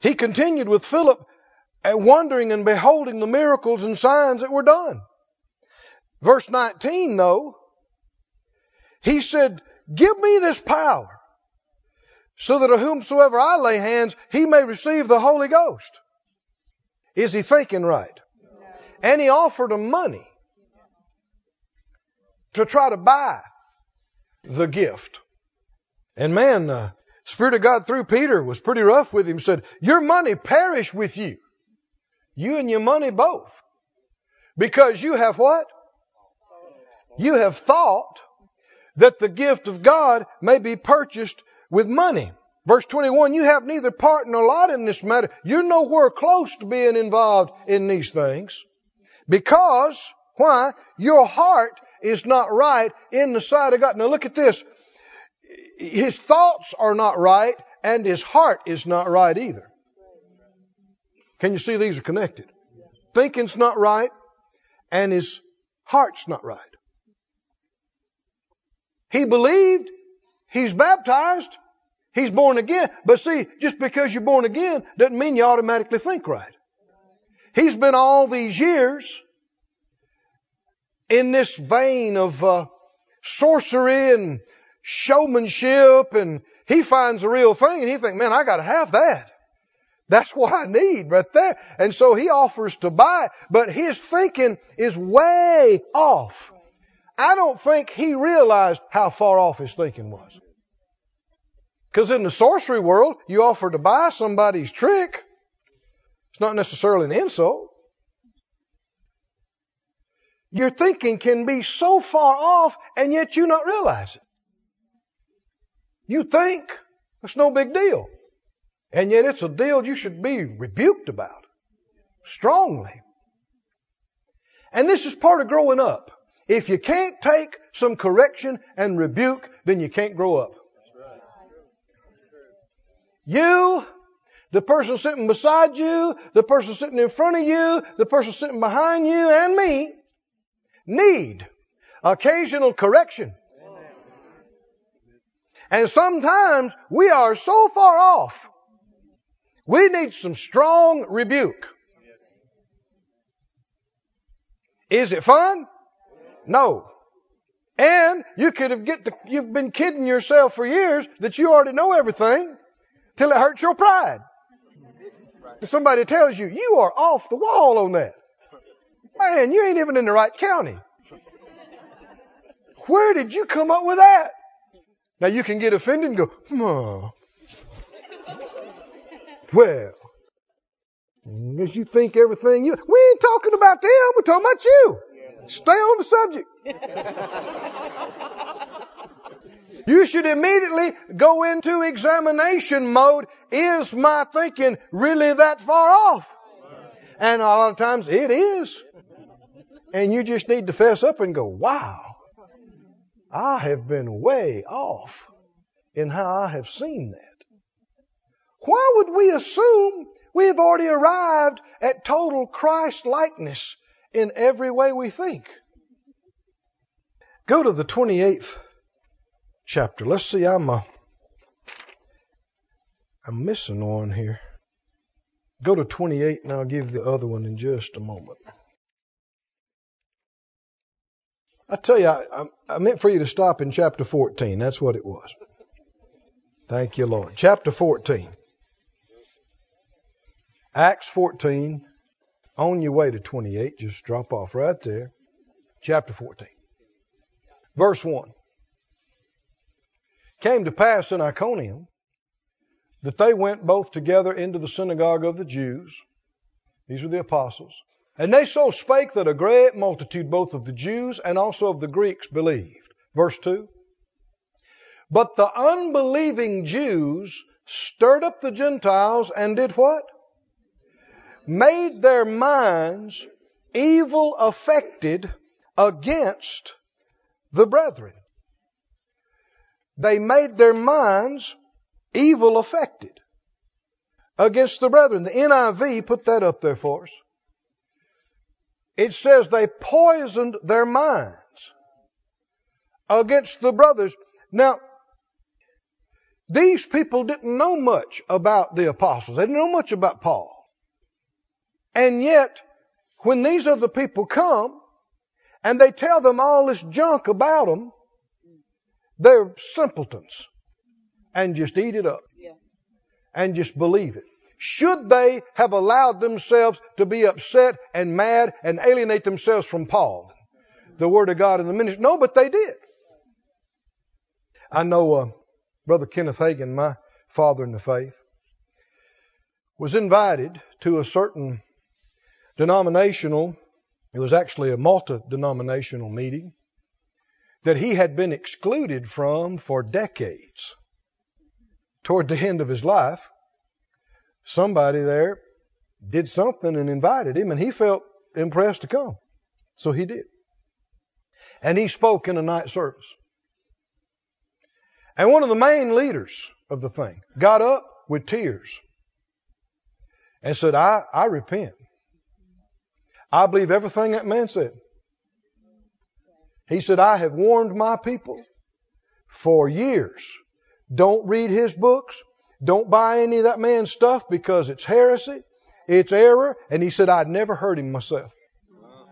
He continued with Philip, wondering and beholding the miracles and signs that were done. Verse nineteen, though, he said, give me this power, so that on whomsoever I lay hands, he may receive the Holy Ghost. Is he thinking right? No. And he offered him money to try to buy the gift. And man, the Spirit of God through Peter was pretty rough with him. Said, your money perish with you. You and your money both. Because you have what? You have thought that the gift of God may be purchased with money. Verse twenty-one, you have neither part nor lot in this matter. You're nowhere close to being involved in these things. Because, why? Your heart is not right in the sight of God. Now look at this. His thoughts are not right and his heart is not right either. Can you see these are connected? Thinking's not right and his heart's not right. He believed, he's baptized, he's born again. But see, just because you're born again doesn't mean you automatically think right. He's been all these years in this vein of uh, sorcery and showmanship, and he finds the real thing and he thinks, man, I got to have that. That's what I need right there. And so he offers to buy it, but his thinking is way off. I don't think he realized how far off his thinking was. Because in the sorcery world, you offer to buy somebody's trick. It's not necessarily an insult. Your thinking can be so far off, and yet you not realize it. You think it's no big deal, and yet it's a deal you should be rebuked about strongly. And this is part of growing up. If you can't take some correction and rebuke, then you can't grow up. You, the person sitting beside you, the person sitting in front of you, the person sitting behind you, and me, need occasional correction. And sometimes we are so far off, we need some strong rebuke. Is it fun? No. And you could have get the, you've been kidding yourself for years that you already know everything till it hurts your pride. If somebody tells you, you are off the wall on that. Man, you ain't even in the right county. Where did you come up with that? Now you can get offended and go, hmm. Well, if you think everything you, we ain't talking about them, we're talking about you. Stay on the subject. You should immediately go into examination mode. Is my thinking really that far off? And a lot of times it is. And you just need to fess up and go, wow, I have been way off in how I have seen that. Why would we assume we have already arrived at total Christ-likeness in every way we think? Go to the twenty-eighth chapter. Let's see, I'm, uh, I'm missing one here. Go to twenty-eight and I'll give the other one in just a moment. I tell you, I, I, I meant for you to stop in chapter fourteen. That's what it was. Thank you, Lord. Chapter fourteen. Acts fourteen. On your way to twenty-eight, just drop off right there. Chapter fourteen. Verse one. Came to pass in Iconium that they went both together into the synagogue of the Jews. These are the apostles. And they so spake that a great multitude, both of the Jews and also of the Greeks, believed. Verse two. But the unbelieving Jews stirred up the Gentiles and did what? Made their minds evil affected against the brethren. They made their minds evil affected against the brethren. The N I V put that up there for us. It says they poisoned their minds against the brothers. Now, these people didn't know much about the apostles. They didn't know much about Paul. And yet, when these other people come and they tell them all this junk about them, they're simpletons and just eat it up yeah. and just believe it. Should they have allowed themselves to be upset and mad and alienate themselves from Paul, the Word of God in the ministry? No, but they did. I know uh, Brother Kenneth Hagin, my father in the faith, was invited to a certain denominational, it was actually a multi-denominational meeting that he had been excluded from for decades. Toward the end of his life, somebody there did something and invited him, and he felt impressed to come. So he did. And he spoke in a night service. And one of the main leaders of the thing got up with tears and said, I, I repent. I believe everything that man said. He said, I have warned my people for years. Don't read his books. Don't buy any of that man's stuff because it's heresy. It's error. And he said, I'd never heard him myself. Wow.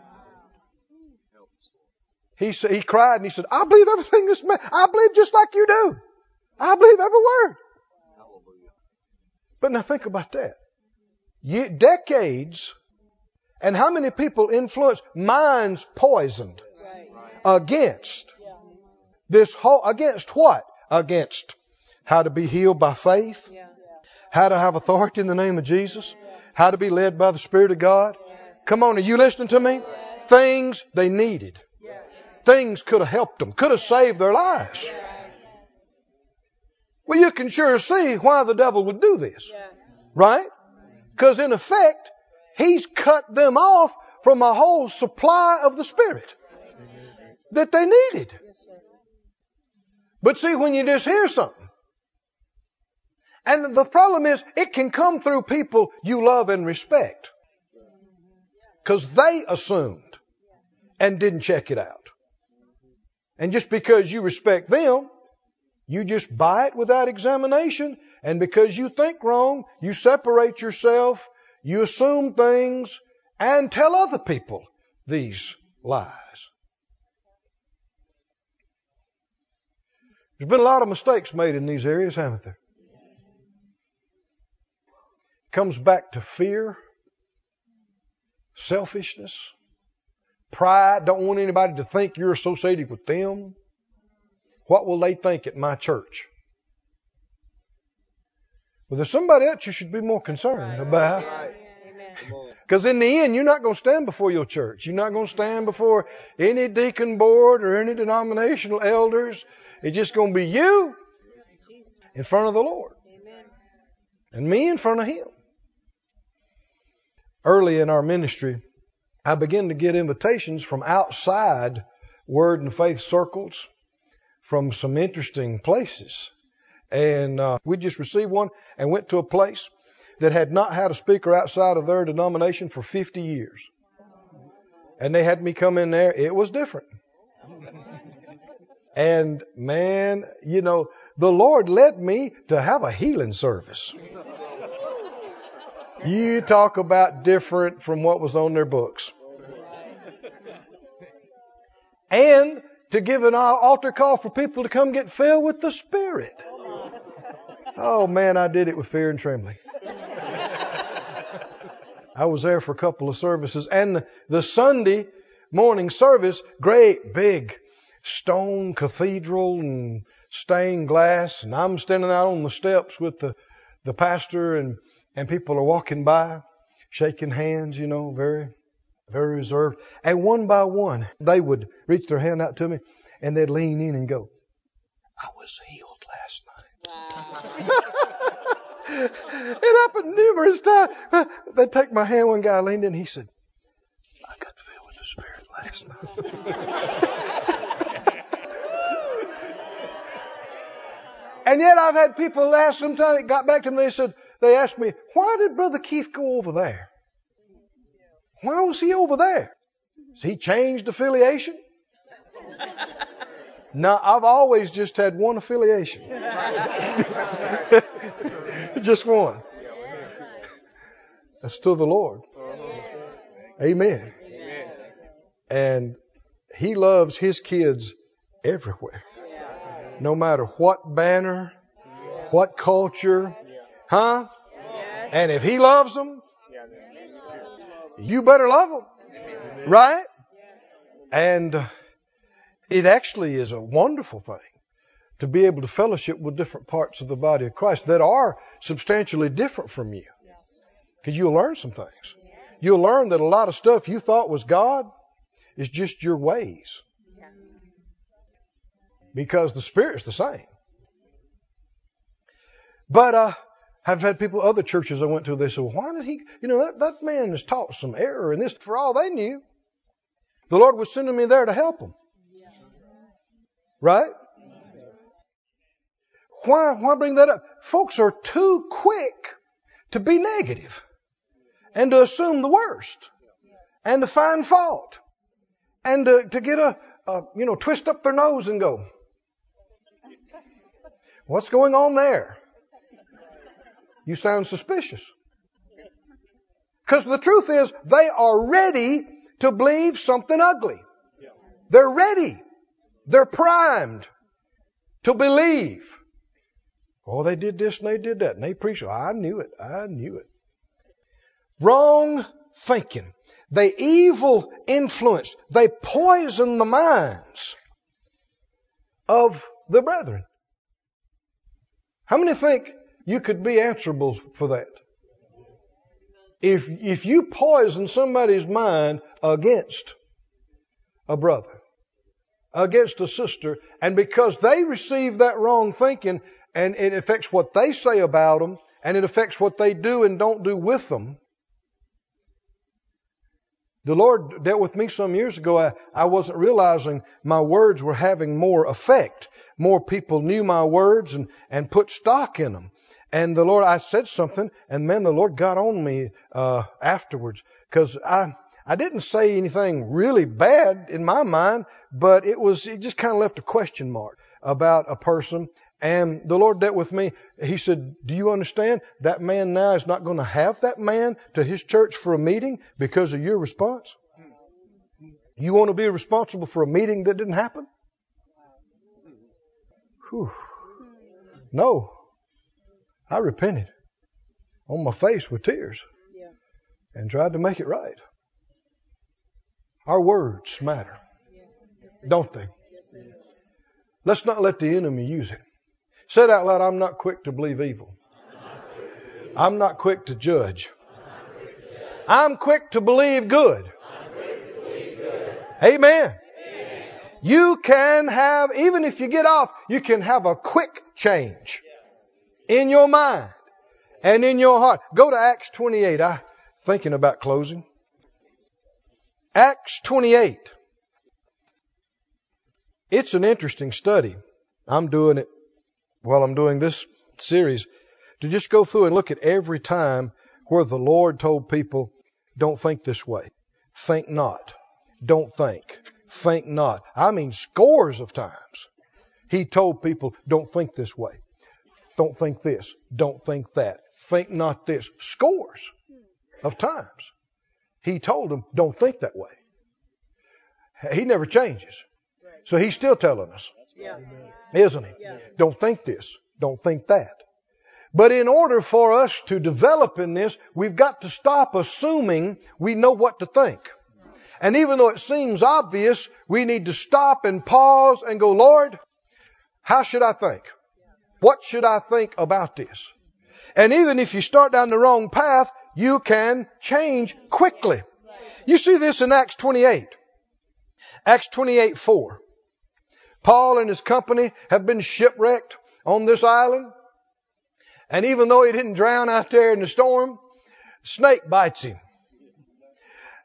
He said, he cried and he said, I believe everything this man, I believe just like you do. I believe every word. Hallelujah. But now think about that. Ye- decades. And how many people influenced, minds poisoned. Right. Against this whole, against what? Against how to be healed by faith, how to have authority in the name of Jesus, how to be led by the Spirit of God. Come on, are you listening to me? Things they needed. Things could have helped them, could have saved their lives. Well, you can sure see why the devil would do this, right? Because in effect, he's cut them off from a whole supply of the Spirit that they needed. But see, when you just hear something, and the problem is it can come through people you love and respect, because they assumed and didn't check it out. And just because you respect them, you just buy it without examination. And because you think wrong, you separate yourself, you assume things, and tell other people these lies. There's been a lot of mistakes made in these areas, haven't there? Comes back to fear, selfishness, pride. Don't want anybody to think you're associated with them. What will they think at my church? Well, there's somebody else you should be more concerned about. Because in the end, you're not going to stand before your church. You're not going to stand before any deacon board or any denominational elders. It's just going to be you in front of the Lord. Amen. And me in front of Him. Early in our ministry, I began to get invitations from outside Word and Faith circles from some interesting places. And uh, we just received one and went to a place that had not had a speaker outside of their denomination for fifty years. And they had me come in there. It was different. And man, you know, the Lord led me to have a healing service. You talk about different from what was on their books. And to give an altar call for people to come get filled with the Spirit. Oh man, I did it with fear and trembling. I was there for a couple of services, and the Sunday morning service, great big stone cathedral and stained glass, and I'm standing out on the steps with the, the pastor, and, and people are walking by, shaking hands, you know, very very reserved. And one by one, they would reach their hand out to me and they'd lean in and go, I was healed last night. Wow. It happened numerous times. They'd take my hand. One guy leaned in. He said, I got filled with the Spirit last night. And yet I've had people last sometime. It got back to me. They said, they asked me, why did Brother Keith go over there? Why was he over there? Has he changed affiliation? No, I've always just had one affiliation. Just one. That's to the Lord. Amen. And He loves His kids everywhere. No matter what banner, what culture. Huh? And if He loves them, you better love them. Right? And it actually is a wonderful thing to be able to fellowship with different parts of the body of Christ that are substantially different from you. Because you'll learn some things. You'll learn that a lot of stuff you thought was God is just your ways. Because the Spirit's the same. But uh, I've had people, other churches I went to, they said, well, why did he, you know, that, that man has taught some error in this. For all they knew, the Lord was sending me there to help them. Right? Why, why bring that up? Folks are too quick to be negative and to assume the worst and to find fault and to, to get a, a, you know, twist up their nose and go, what's going on there? You sound suspicious. Because the truth is, they are ready to believe something ugly. They're ready. They're primed to believe. Oh, they did this and they did that. And they preached. Oh, I knew it. I knew it. Wrong thinking. They evil influence. They poison the minds of the brethren. How many think you could be answerable for that? If, if you poison somebody's mind against a brother, against a sister, and because they receive that wrong thinking, and it affects what they say about them, and it affects what they do and don't do with them. The Lord dealt with me some years ago. I, I wasn't realizing my words were having more effect. More people knew my words and, and put stock in them. And the Lord, I said something, and man, the Lord got on me uh, afterwards, because I... I didn't say anything really bad in my mind, but it was, it just kind of left a question mark about a person. And the Lord dealt with me. He said, do you understand that man now is not going to have that man to his church for a meeting because of your response? You want to be responsible for a meeting that didn't happen? Whew. No, I repented on my face with tears and tried to make it right. Our words matter, don't they? Let's not let the enemy use it. Say it out loud, I'm not quick to believe evil. I'm not quick to judge. I'm quick to believe good. Amen. You can have, even if you get off, you can have a quick change in your mind and in your heart. Go to Acts twenty-eight. I'm thinking about closing. Acts twenty-eight. It's an interesting study. I'm doing it while I'm doing this series to just go through and look at every time where the Lord told people, don't think this way. Think not. Don't think. Think not. I mean, scores of times He told people, don't think this way. Don't think this. Don't think that. Think not this. Scores of times. He told them, don't think that way. He never changes. So He's still telling us, isn't He? Don't think this. Don't think that. But in order for us to develop in this, we've got to stop assuming we know what to think. And even though it seems obvious, we need to stop and pause and go, Lord, how should I think? What should I think about this? And even if you start down the wrong path, you can change quickly. You see this in Acts twenty-eight. Acts twenty-eight four. Paul and his company have been shipwrecked on this island. And even though he didn't drown out there in the storm, snake bites him.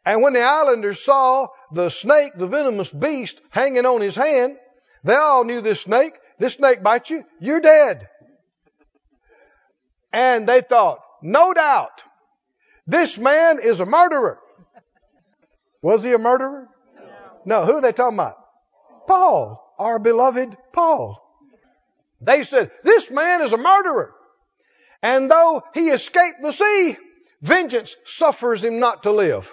And when the islanders saw the snake, the venomous beast, hanging on his hand, they all knew this snake. This snake bites you, you're dead. And they thought, no doubt, this man is a murderer. Was he a murderer? No. No, who are they talking about? Paul, our beloved Paul. They said, this man is a murderer. And though he escaped the sea, vengeance suffers him not to live.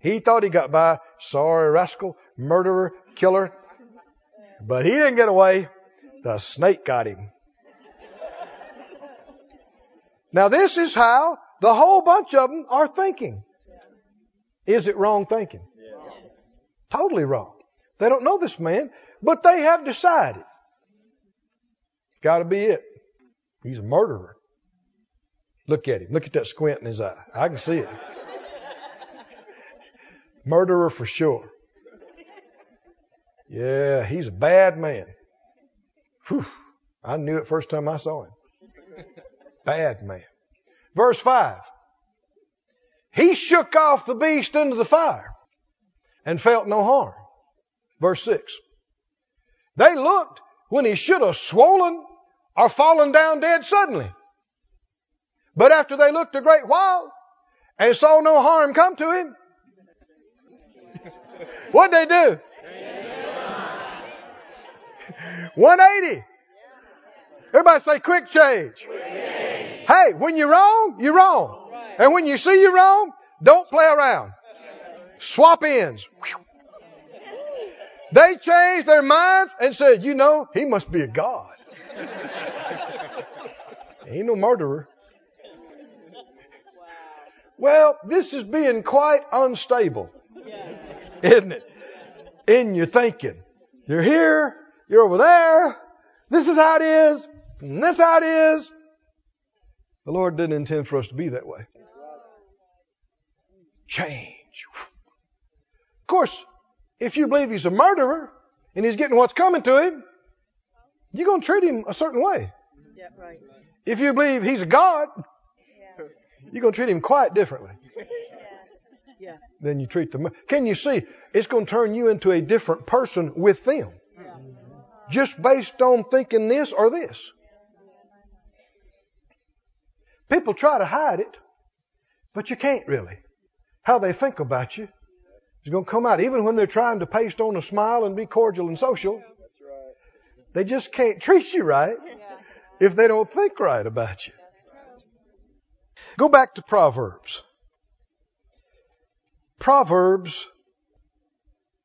He thought he got by. Sorry, rascal, murderer, killer. But he didn't get away. The snake got him. Now this is how the whole bunch of them are thinking. Is it wrong thinking? Yes. Totally wrong. They don't know this man, but they have decided. Got to be it. He's a murderer. Look at him. Look at that squint in his eye. I can see it. Murderer for sure. Yeah, he's a bad man. Whew. I knew it first time I saw him. Bad man. Verse five. He shook off the beast into the fire and felt no harm. Verse six. They looked when he should have swollen or fallen down dead suddenly. But after they looked a great while and saw no harm come to him, what'd they do? one eighty. Everybody say quick change. Quick change. Hey, when you're wrong, you're wrong. And when you see you're wrong, don't play around. Swap ends. They changed their minds and said, you know, he must be a god. Ain't no murderer. Well, this is being quite unstable, isn't it? In your thinking. You're here, you're over there. This is how it is, and this is how it is. The Lord didn't intend for us to be that way. Change. Of course, if you believe he's a murderer and he's getting what's coming to him, you're going to treat him a certain way. Yeah, right. If you believe he's a god, yeah, you're going to treat him quite differently. Yeah. Yeah. Than you treat the. Can you see? It's going to turn you into a different person with them. Yeah. Just based on thinking this or this. People try to hide it, but you can't really. How they think about you is going to come out. Even when they're trying to paste on a smile and be cordial and social, they just can't treat you right if they don't think right about you. Go back to Proverbs. Proverbs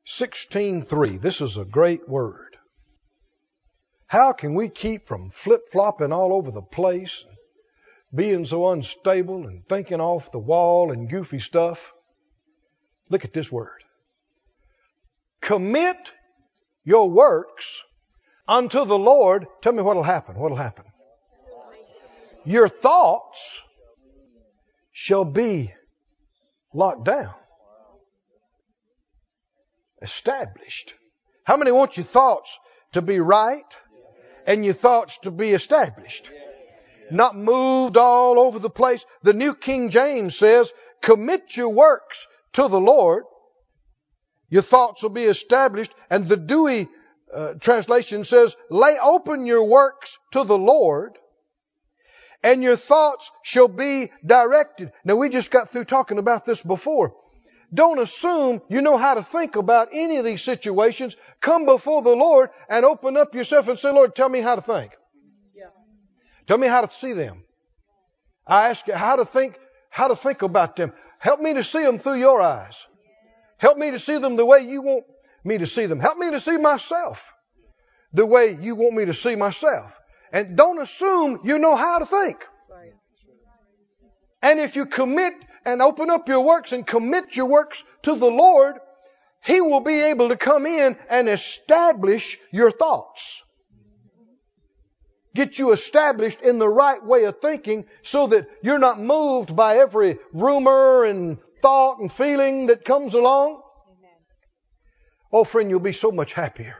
sixteen three. This is a great word. How can we keep from flip-flopping all over the place, being so unstable and thinking off the wall and goofy stuff? Look at this word. Commit your works unto the Lord. Tell me what'll happen. What'll happen? Your thoughts shall be locked down. Established. How many want your thoughts to be right and your thoughts to be established? Not moved all over the place. The New King James says, commit your works to the Lord. Your thoughts will be established. And the Dewey uh, translation says, lay open your works to the Lord, and your thoughts shall be directed. Now, we just got through talking about this before. Don't assume you know how to think about any of these situations. Come before the Lord and open up yourself and say, Lord, tell me how to think. Tell me how to see them. I ask you how to think, how to think about them. Help me to see them through your eyes. Help me to see them the way you want me to see them. Help me to see myself the way you want me to see myself. And don't assume you know how to think. And if you commit and open up your works and commit your works to the Lord, he will be able to come in and establish your thoughts. Get you established in the right way of thinking so that you're not moved by every rumor and thought and feeling that comes along, oh friend, you'll be so much happier.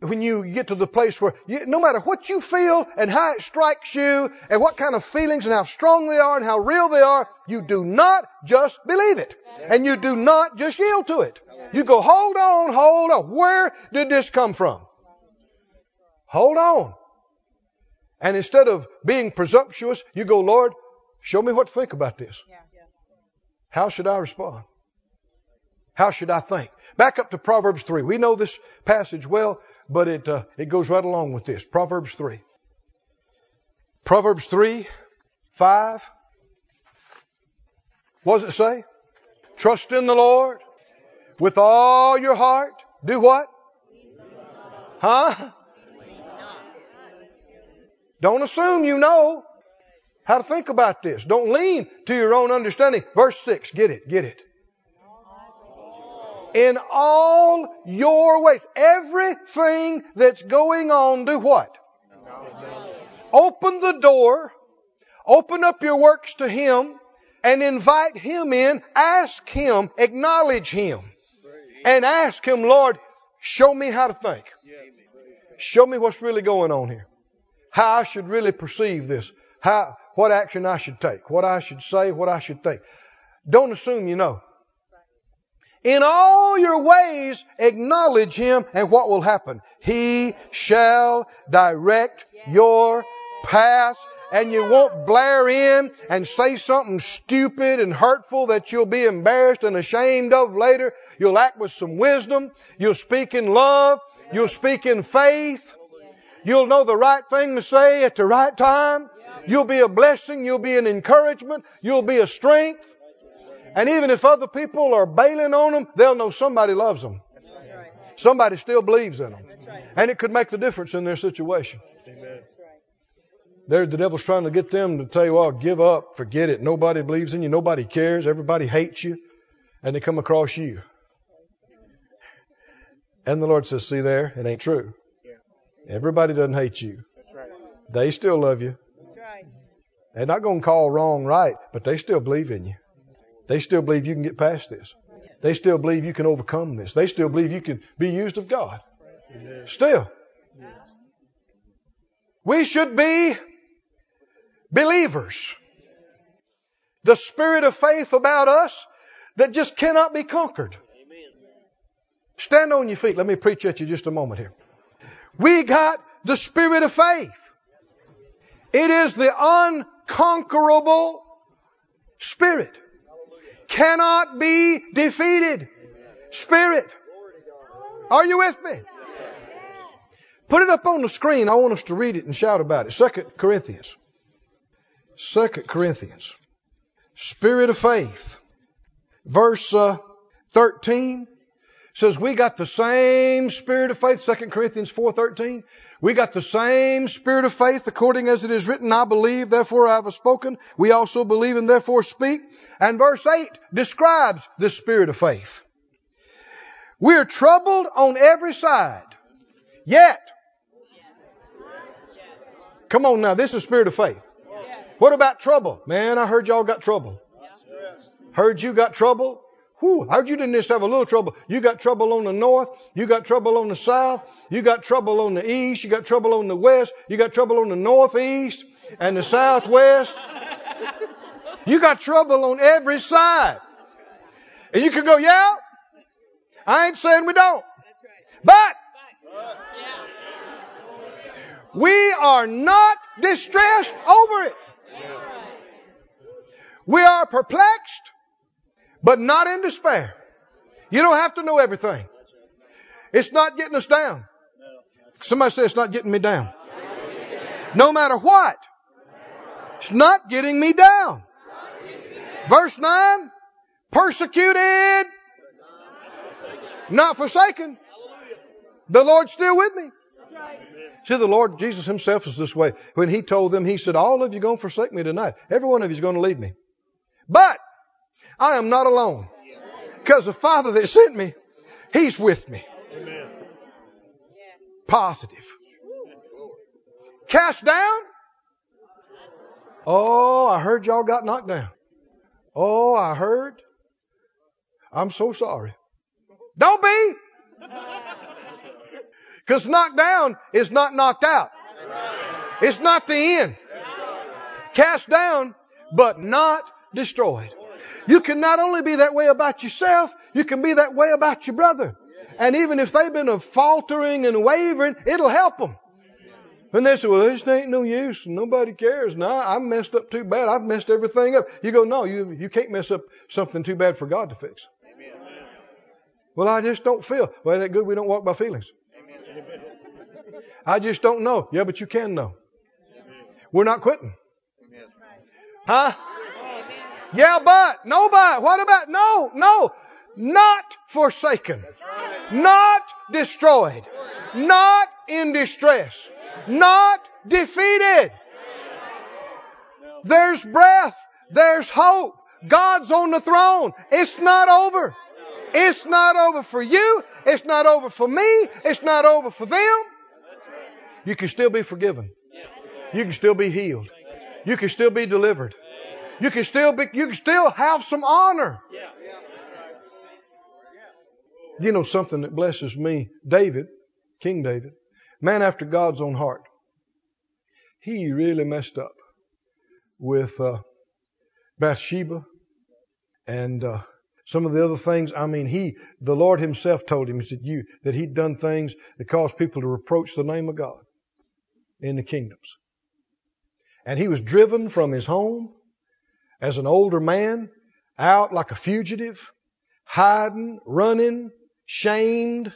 When you get to the place where you, no matter what you feel and how it strikes you and what kind of feelings and how strong they are and how real they are, you do not just believe it. And you do not just yield to it. You go, hold on, hold on. Where did this come from? Hold on. And instead of being presumptuous, you go, Lord, show me what to think about this. How should I respond? How should I think? Back up to Proverbs three. We know this passage well, but it uh, it goes right along with this. Proverbs three. Proverbs three, five. What does it say? Trust in the Lord with all your heart. Do what? Huh? Don't assume you know how to think about this. Don't lean to your own understanding. Verse six. Get it, get it. In all your ways. Everything that's going on, do what? Open the door. Open up your works to Him and invite Him in. Ask Him. Acknowledge Him. And ask Him, Lord, show me how to think. Show me what's really going on here. How I should really perceive this. How, what action I should take. What I should say. What I should think. Don't assume you know. In all your ways, acknowledge Him, and what will happen? He shall direct your paths, and you won't blare in and say something stupid and hurtful that you'll be embarrassed and ashamed of later. You'll act with some wisdom. You'll speak in love. You'll speak in faith. You'll know the right thing to say at the right time. You'll be a blessing. You'll be an encouragement. You'll be a strength. And even if other people are bailing on them, they'll know somebody loves them. That's right. Somebody still believes in them. That's right. And it could make the difference in their situation. Amen. There, the devil's trying to get them to tell you, well, give up, forget it. Nobody believes in you. Nobody cares. Everybody hates you. And they come across you. And the Lord says, see there, it ain't true. Everybody doesn't hate you. That's right. They still love you. That's right. They're not going to call wrong right, but they still believe in you. They still believe you can get past this. They still believe you can overcome this. They still believe you can be used of God. Amen. Still. Yes. We should be believers. The spirit of faith about us that just cannot be conquered. Amen. Stand on your feet. Let me preach at you just a moment here. We got the spirit of faith. It is the unconquerable spirit. Cannot be defeated. Spirit. Are you with me? Put it up on the screen. I want us to read it and shout about it. Second Corinthians. Second Corinthians. Spirit of faith. Verse uh, thirteen says we got the same spirit of faith. Second Corinthians four thirteen. We got the same spirit of faith, according as it is written, I believe, therefore I have spoken. We also believe and therefore speak. And verse eight describes this spirit of faith. We are troubled on every side. Yet. Come on now, this is spirit of faith. What about trouble? Man, I heard y'all got trouble. Heard you got trouble. Whew, I heard you didn't just have a little trouble. You got trouble on the north. You got trouble on the south. You got trouble on the east. You got trouble on the west. You got trouble on the northeast and the southwest. You got trouble on every side. And you could go, yeah, I ain't saying we don't. But we are not distressed over it. We are perplexed. But not in despair. You don't have to know everything. It's not getting us down. Somebody say it's not getting me down. No matter what. It's not getting me down. Verse nine. Persecuted. Not forsaken. The Lord's still with me. See, the Lord Jesus Himself is this way. When He told them, He said, all of you are going to forsake me tonight. Every one of you is going to leave me. But I am not alone, because the Father that sent me, He's with me. Amen. Positive. Cast down. Oh, I heard y'all got knocked down. Oh, I heard. I'm so sorry. Don't be. Because knocked down is not knocked out. It's not the end. Cast down, but not destroyed. You can not only be that way about yourself, you can be that way about your brother. And even if they've been faltering and wavering, it'll help them. And they say, well, this ain't no use. Nobody cares. No, I messed up too bad. I've messed everything up. You go, no, you, you can't mess up something too bad for God to fix. Amen. Well, I just don't feel. Well, ain't that good? We don't walk by feelings. Amen. I just don't know. Yeah, but you can know. Amen. We're not quitting. Amen. Huh? Amen. Yeah, but. No, but. What about? No, no. Not forsaken. Right. Not destroyed. Not in distress. Not defeated. There's breath. There's hope. God's on the throne. It's not over. It's not over for you. It's not over for me. It's not over for them. You can still be forgiven. You can still be healed. You can still be delivered. You can still be, you can still have some honor. You know something that blesses me? David, King David, man after God's own heart. He really messed up with uh, Bathsheba and uh, some of the other things. I mean, he, the Lord himself told him, he said, you, that he'd done things that caused people to reproach the name of God in the kingdoms. And he was driven from his home as an older man, out like a fugitive, hiding, running, shamed.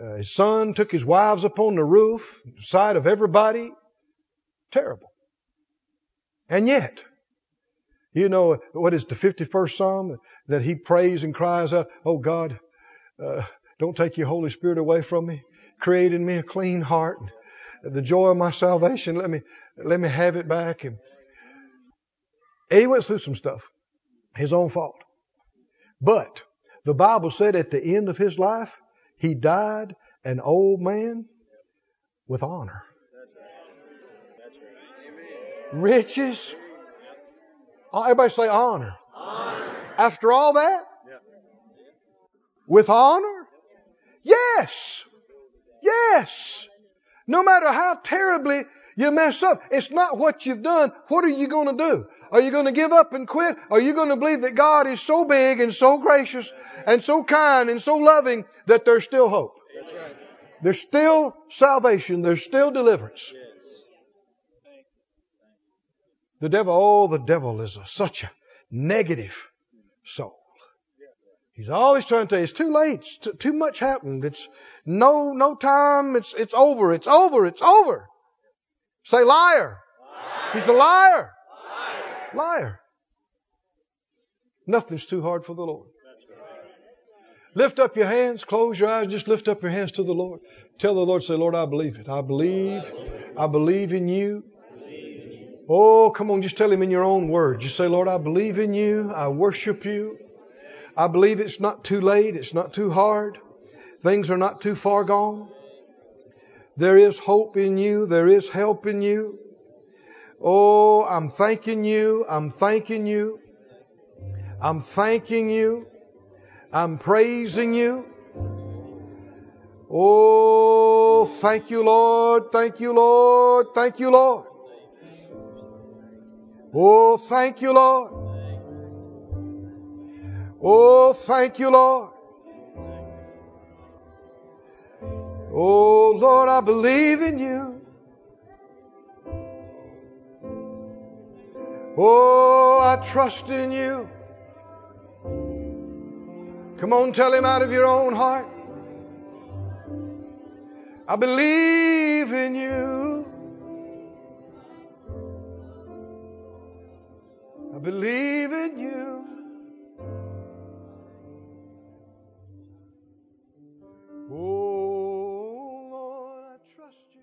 Uh, his son took his wives up on the roof, in sight of everybody. Terrible. And yet, you know, what is the fifty-first Psalm that he prays and cries out, oh God, uh, don't take your Holy Spirit away from me. Create in me a clean heart. The joy of my salvation, let me, let me have it back. And he went through some stuff, his own fault. But the Bible said at the end of his life, he died an old man with honor. That's right. That's right. Amen. Riches. Everybody say honor. Honor. After all that? Yeah. With honor? Yes. Yes. No matter how terribly you mess up, it's not what you've done. What are you going to do? Are you going to give up and quit? Are you going to believe that God is so big and so gracious and so kind and so loving that there's still hope? That's right. There's still salvation. There's still deliverance. Yes. The devil, oh, the devil is a, such a negative soul. He's always trying to tell you, it's too late. It's t- too much happened. It's no, no time. It's, it's over. It's over. It's over. Say liar. Liar. He's a liar. Liar. Nothing's too hard for the Lord. Lift up your hands, close your eyes, just lift up your hands to the Lord. Tell the Lord, say, Lord, I believe it. I believe. I believe in you. Oh, come on, just tell him in your own words. Just say, Lord, I believe in you. I worship you. I believe it's not too late. It's not too hard. Things are not too far gone. There is hope in you. There is help in you. Oh, I'm thanking you. I'm thanking you. I'm thanking you. I'm praising you. Oh, thank you, Lord. Thank you, Lord. Thank you, Lord. Oh, thank you, Lord. Oh, thank you, Lord. Oh, Lord, I believe in you. Oh, I trust in you. Come on, tell him out of your own heart. I believe in you. I believe in you. Oh, Lord, I trust you.